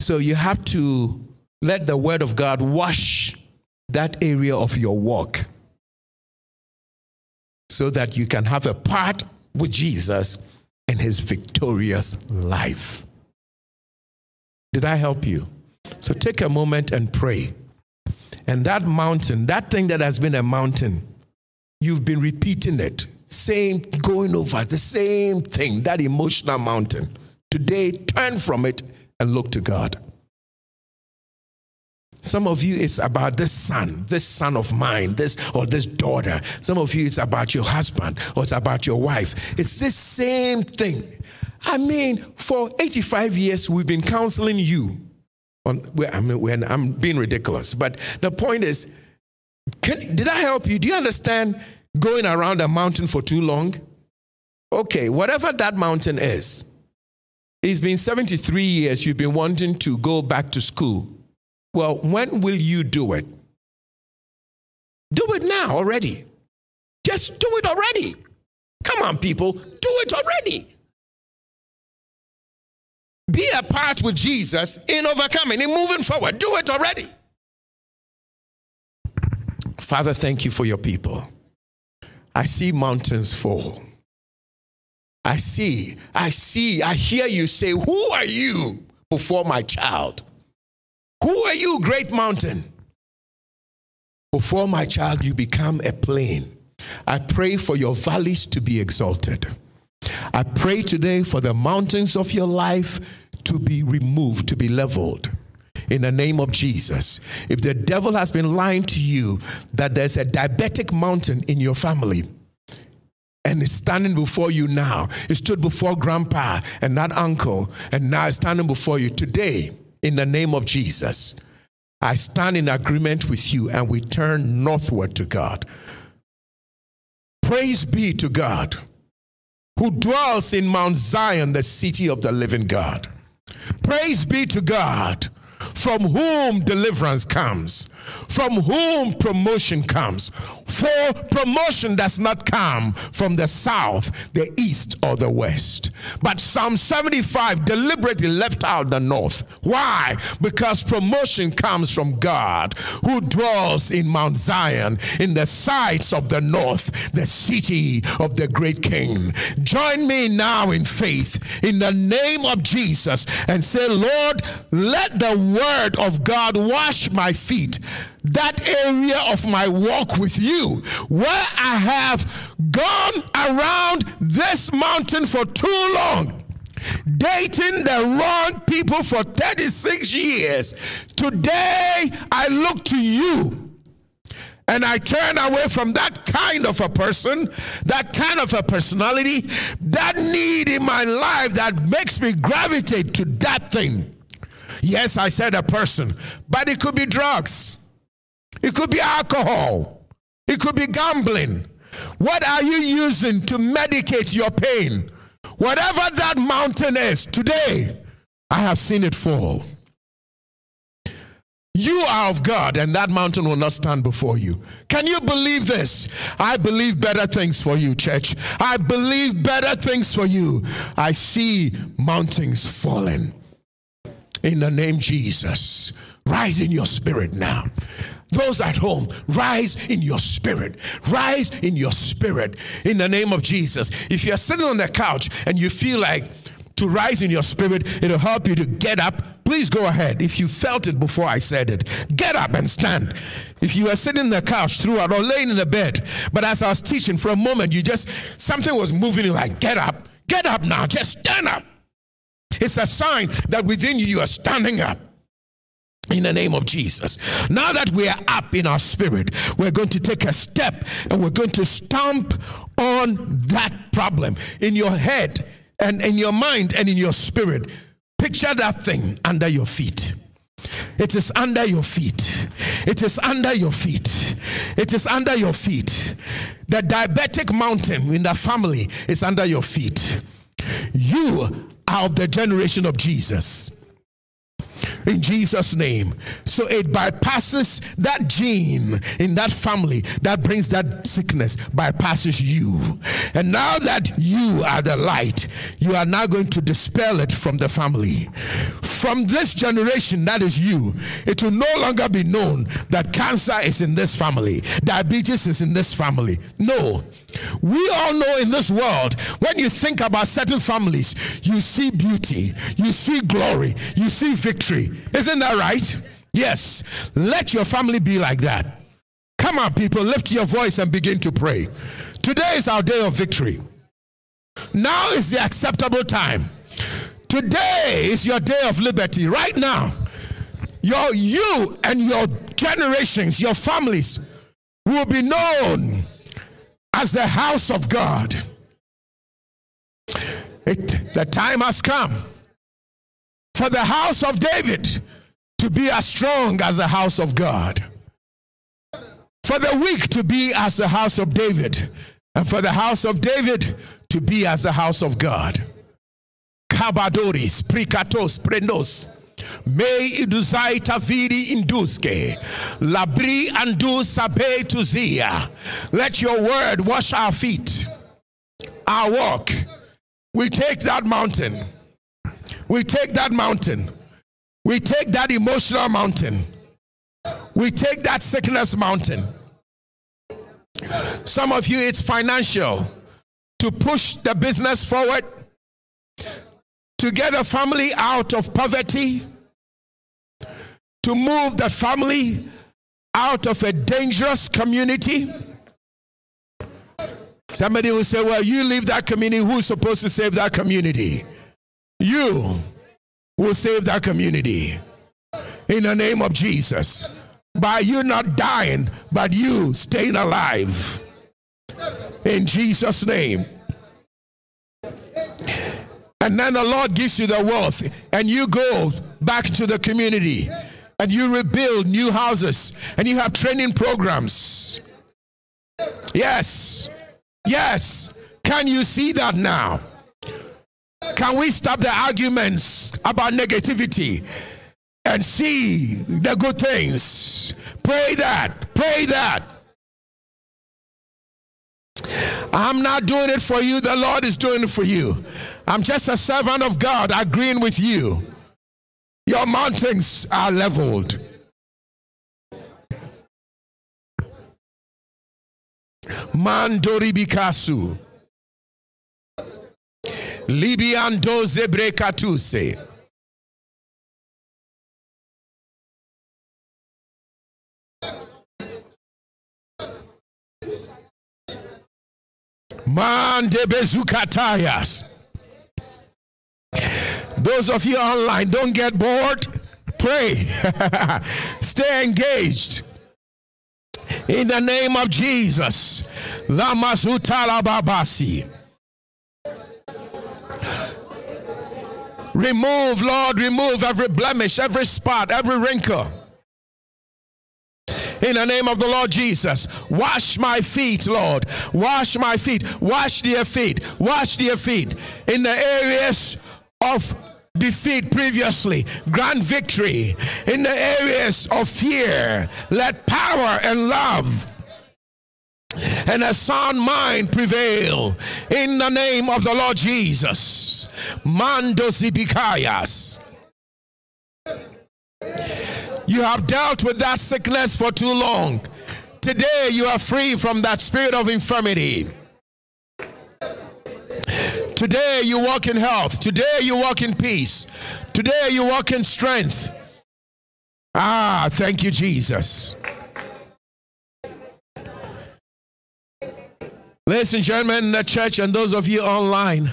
So you have to let the word of God wash that area of your walk, so that you can have a part with Jesus in his victorious life. Did I help you? So take a moment and pray. And that mountain, that thing that has been a mountain, you've been repeating it, same, going over the same thing, that emotional mountain. Today, turn from it and look to God. Some of you, it's about this son, this son of mine, this or this daughter. Some of you, it's about your husband or it's about your wife. It's this same thing. I mean, for eighty-five years, we've been counseling you On, I mean, when I'm being ridiculous, but the point is, can, did I help you? Do you understand going around a mountain for too long? Okay, whatever that mountain is, it's been seventy-three years you've been wanting to go back to school. Well, when will you do it? Do it now already. Just do it already. Come on, people, do it already. Be a part with Jesus in overcoming, in moving forward. Do it already. Father, thank you for your people. I see mountains fall. I see, I see, I hear you say, who are you before my child? Who are you, great mountain? Before my child, you become a plain. I pray for your valleys to be exalted. I pray today for the mountains of your life to be removed, to be leveled. In the name of Jesus. If the devil has been lying to you that there's a diabetic mountain in your family and it's standing before you now, it stood before grandpa and that uncle and now it's standing before you today, in the name of Jesus, I stand in agreement with you and we turn northward to God. Praise be to God, who dwells in Mount Zion, the city of the living God. Praise be to God, from whom deliverance comes, from whom promotion comes. For promotion does not come from the south, the east, or the west. But Psalm seventy-five deliberately left out the north. Why? Because promotion comes from God, who dwells in Mount Zion, in the sides of the north, the city of the great King. Join me now in faith, in the name of Jesus, and say, Lord, let the word of God wash my feet. That area of my walk with you, where I have gone around this mountain for too long, dating the wrong people for thirty-six years. Today, I look to you. And I turn away from that kind of a person, that kind of a personality, that need in my life that makes me gravitate to that thing. Yes, I said a person, but it could be drugs. It could be alcohol. It could be gambling. What are you using to medicate your pain? Whatever that mountain is, today, I have seen it fall. You are of God, and that mountain will not stand before you. Can you believe this? I believe better things for you, church. I believe better things for you. I see mountains falling. In the name Jesus. Rise in your spirit now. Those at home, rise in your spirit. Rise in your spirit in the name of Jesus. If you're sitting on the couch and you feel like to rise in your spirit, it'll help you to get up. Please go ahead. If you felt it before I said it, get up and stand. If you were sitting on the couch throughout or laying in the bed, but as I was teaching for a moment, you just, something was moving you like, get up, get up now, just stand up. It's a sign that within you, you are standing up. In the name of Jesus. Now that we are up in our spirit, we're going to take a step and we're going to stomp on that problem in your head and in your mind and in your spirit. Picture that thing under your feet. It is under your feet. It is under your feet. It is under your feet. The diabetic mountain in the family is under your feet. You are of the generation of Jesus. In Jesus' name. So it bypasses that gene in that family that brings that sickness, bypasses you. And now that you are the light, you are now going to dispel it from the family. From this generation, that is you. It will no longer be known that cancer is in this family, diabetes is in this family. No. We all know in this world, when you think about certain families, you see beauty, you see glory, you see victory. Isn't that right? Yes. Let your family be like that. Come on, people, lift your voice and begin to pray. Today is our day of victory. Now is the acceptable time. Today is your day of liberty. Right now, your you and your generations, your families will be known as the house of God. It, the time has come for the house of David to be as strong as the house of God, for the weak to be as the house of David, and for the house of David to be as the house of God. Kabadoris, prikatos, prenos. May iduzai taviri induske, labri andu sabe tuzia. Let your word wash our feet, our walk. We take that mountain. We take that mountain. We take that emotional mountain. We take that sickness mountain. Some of you, it's financial, to push the business forward, to get a family out of poverty, to move the family out of a dangerous community. Somebody will say, well, you leave that community, who's supposed to save that community? You will save that community in the name of Jesus. By you not dying, but you staying alive. In Jesus' name. And then the Lord gives you the wealth, and you go back to the community, and you rebuild new houses, and you have training programs. Yes. Yes. Can you see that now? Can we stop the arguments about negativity and see the good things? Pray that. Pray that. I'm not doing it for you. The Lord is doing it for you. I'm just a servant of God agreeing with you. Your mountains are leveled. Mandori bikasu. Libiando zebrekatuse. Man de bezukatayas. Those of you online, don't get bored. Pray. Stay engaged. In the name of Jesus. Lamazutala babasi. Remove, Lord, remove every blemish, every spot, every wrinkle. In the name of the Lord Jesus, wash my feet, Lord. Wash my feet. Wash their feet. Wash their feet. In the areas of defeat previously, grant victory. In the areas of fear, let power and love and a sound mind prevail. In the name of the Lord Jesus. Mando zibikayas. You have dealt with that sickness for too long. Today you are free from that spirit of infirmity. Today you walk in health. Today you walk in peace. Today you walk in strength. Ah, thank you, Jesus. Ladies and gentlemen in the church and those of you online,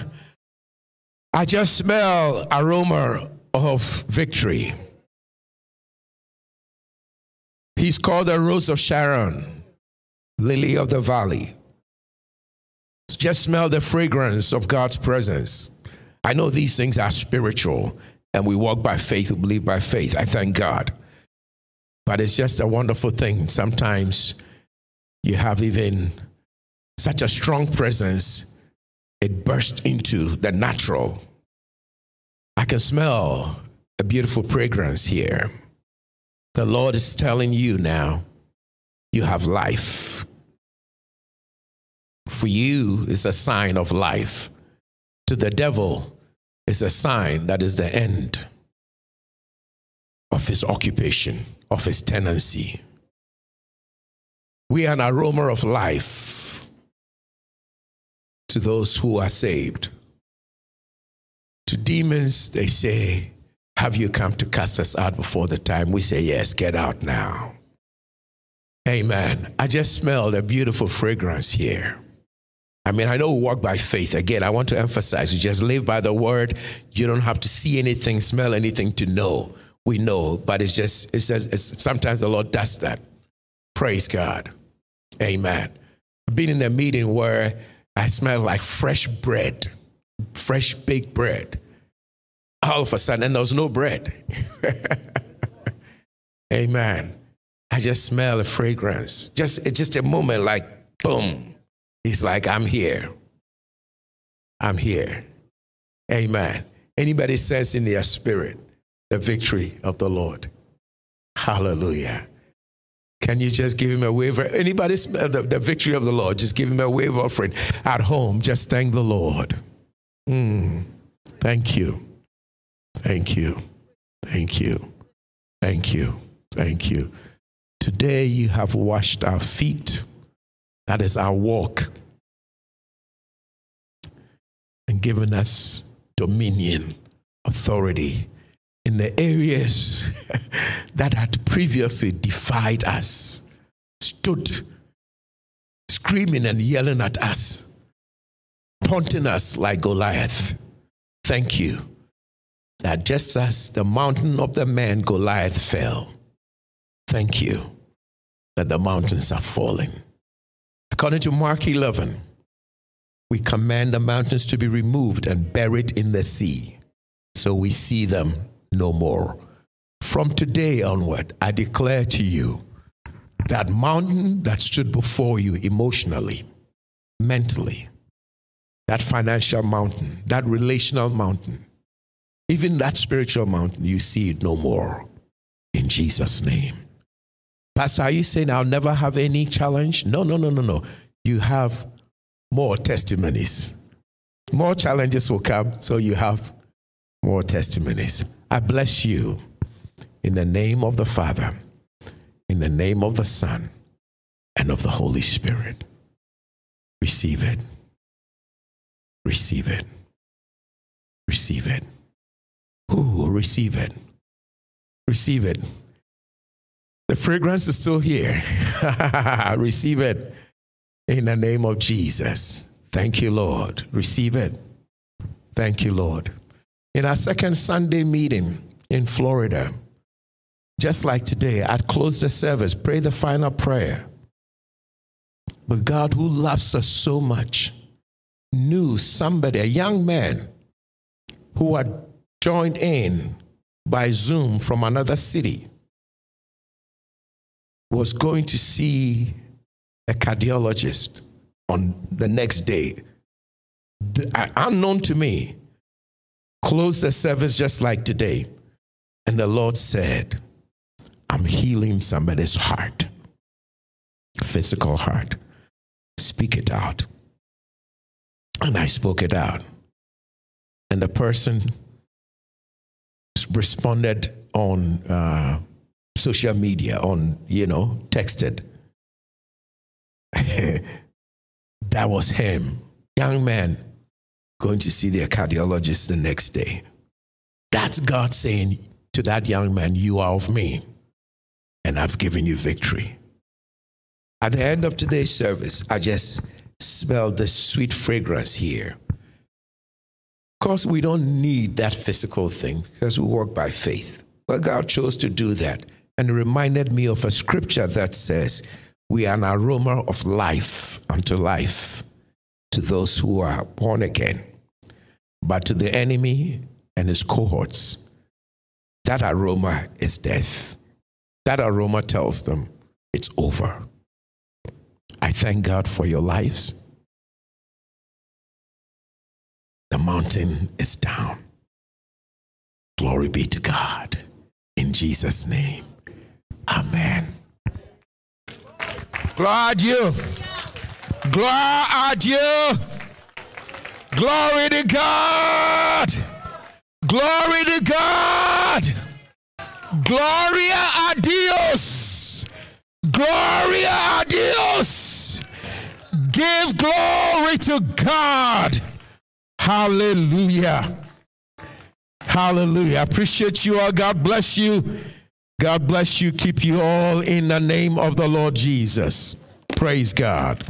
I just smell aroma of victory. He's called the Rose of Sharon, Lily of the Valley. Just smell the fragrance of God's presence. I know these things are spiritual, and we walk by faith, we believe by faith. I thank God. But it's just a wonderful thing. Sometimes you have even such a strong presence, it bursts into the natural. I can smell a beautiful fragrance here. The Lord is telling you now, you have life. For you, it's a sign of life. To the devil, it's a sign that is the end of his occupation, of his tenancy. We are an aroma of life to those who are saved. To demons, they say, have you come to cast us out before the time? We say, yes, get out now. Amen. I just smelled a beautiful fragrance here. I mean, I know we walk by faith. Again, I want to emphasize, you just live by the word. You don't have to see anything, smell anything to know. We know, but it's just, it's just it's, sometimes the Lord does that. Praise God. Amen. I've been in a meeting where I smelled like fresh bread, fresh baked bread. All of a sudden, and there was no bread. Amen. I just smell a fragrance. Just, just a moment, like, boom. It's like, I'm here. I'm here. Amen. Anybody sense in their spirit the victory of the Lord? Hallelujah. Can you just give him a wave? Anybody smell the, the victory of the Lord? Just give him a wave offering. At home, just thank the Lord. Mm. Thank you. Thank you. Thank you. Thank you. Thank you. Today you have washed our feet. That is our walk. And given us dominion, authority in the areas that had previously defied us, stood screaming and yelling at us, taunting us like Goliath. Thank you that just as the mountain of the man Goliath fell, thank you that the mountains are falling. According to Mark eleven, we command the mountains to be removed and buried in the sea, so we see them no more. From today onward, I declare to you that mountain that stood before you emotionally, mentally, that financial mountain, that relational mountain, even that spiritual mountain, you see it no more. In Jesus' name. Pastor, are you saying I'll never have any challenge? No, no, no, no, no. You have more testimonies. More challenges will come, so you have more testimonies. I bless you in the name of the Father, in the name of the Son, and of the Holy Spirit. Receive it. Receive it. Receive it. Ooh, receive it. Receive it. The fragrance is still here. Receive it in the name of Jesus. Thank you, Lord. Receive it. Thank you, Lord. In our second Sunday meeting in Florida, just like today, I'd close the service, pray the final prayer. But God, who loves us so much, knew somebody, a young man, who had joined in by Zoom from another city, was going to see a cardiologist on the next day. The, uh, unknown to me, closed the service just like today. And the Lord said, I'm healing somebody's heart, physical heart. Speak it out. And I spoke it out. And the person responded on uh, social media, on, you know, texted. That was him. Young man going to see their cardiologist the next day. That's God saying to that young man, you are of me, and I've given you victory. At the end of today's service, I just smelled the sweet fragrance here. Of course, we don't need that physical thing because we walk by faith. But God chose to do that, and it reminded me of a scripture that says, we are an aroma of life unto life to those who are born again. But to the enemy and his cohorts, that aroma is death. That aroma tells them it's over. I thank God for your lives. The mountain is down. Glory be to God. In Jesus' name, amen. Glory to you. Glory to you. Glory to God. Glory to God. Gloria a Dios. Gloria a Dios. Give glory to God. Hallelujah. Hallelujah. I appreciate you all. God bless you. God bless you. Keep you all in the name of the Lord Jesus. Praise God.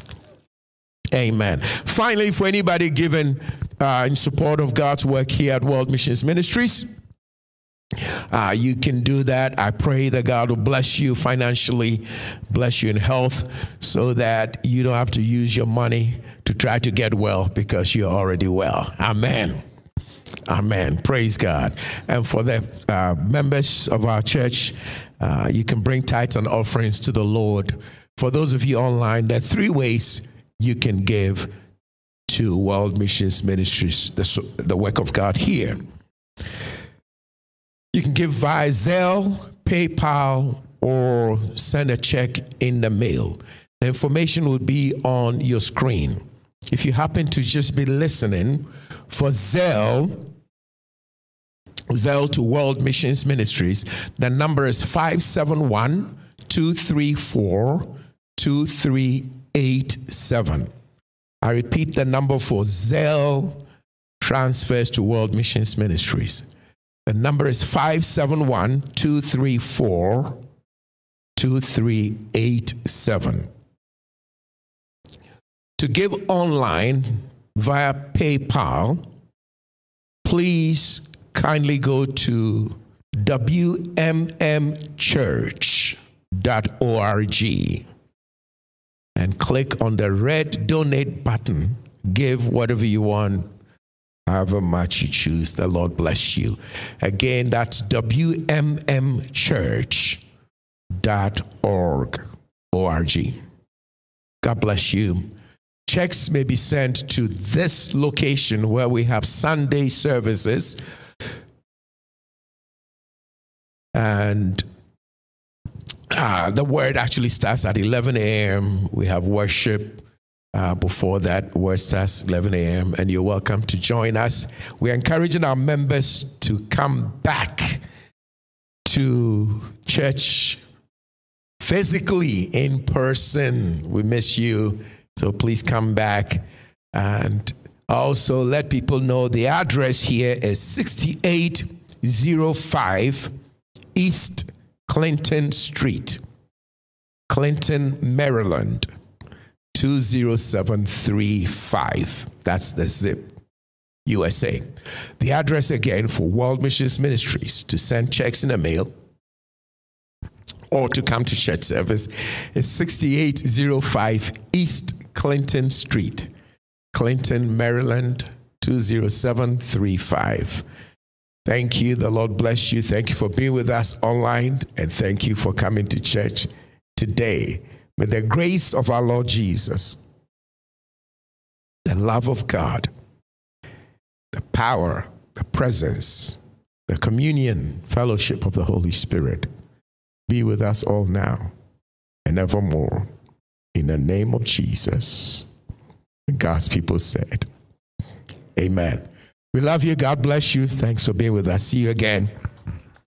Amen. Finally, for anybody given uh, in support of God's work here at World Missions Ministries, uh, you can do that. I pray that God will bless you financially, bless you in health, so that you don't have to use your money to try to get well because you're already well. Amen. Amen. Praise God. And for the uh, members of our church, uh, you can bring tithes and offerings to the Lord. For those of you online, there are three ways you can give to World Missions Ministries, the, the work of God here. You can give via Zelle, PayPal, or send a check in the mail. The information will be on your screen. If you happen to just be listening, for Zelle, Zelle to World Missions Ministries, the number is five seven one, two three four, two three eight seven. I repeat the number for Zelle transfers to World Missions Ministries. The number is five seven one, two three four, two three eight seven. To give online via PayPal, please kindly go to w m m church dot org and click on the red donate button. Give whatever you want, however much you choose. The Lord bless you. Again, that's w m m church dot org. God bless you. Checks may be sent to this location where we have Sunday services, and uh, the word actually starts at eleven a m We have worship uh, before that. Word starts eleven a m and you're welcome to join us. We're encouraging our members to come back to church physically, in person. We miss you. So please come back, and also let people know the address here is sixty-eight oh five East Clinton Street, Clinton, Maryland, two oh seven three five. That's the zip, U S A. The address again for World Missions Ministries to send checks in the mail or to come to church service is sixty-eight oh five East Clinton Street, Clinton, Maryland, two oh seven three five. Thank you. The Lord bless you. Thank you for being with us online, and thank you for coming to church today. May the grace of our Lord Jesus, the love of God, the power, the presence, the communion, fellowship of the Holy Spirit be with us all now and evermore. In the name of Jesus, and God's people said, amen. We love you. God bless you. Thanks for being with us. See you again.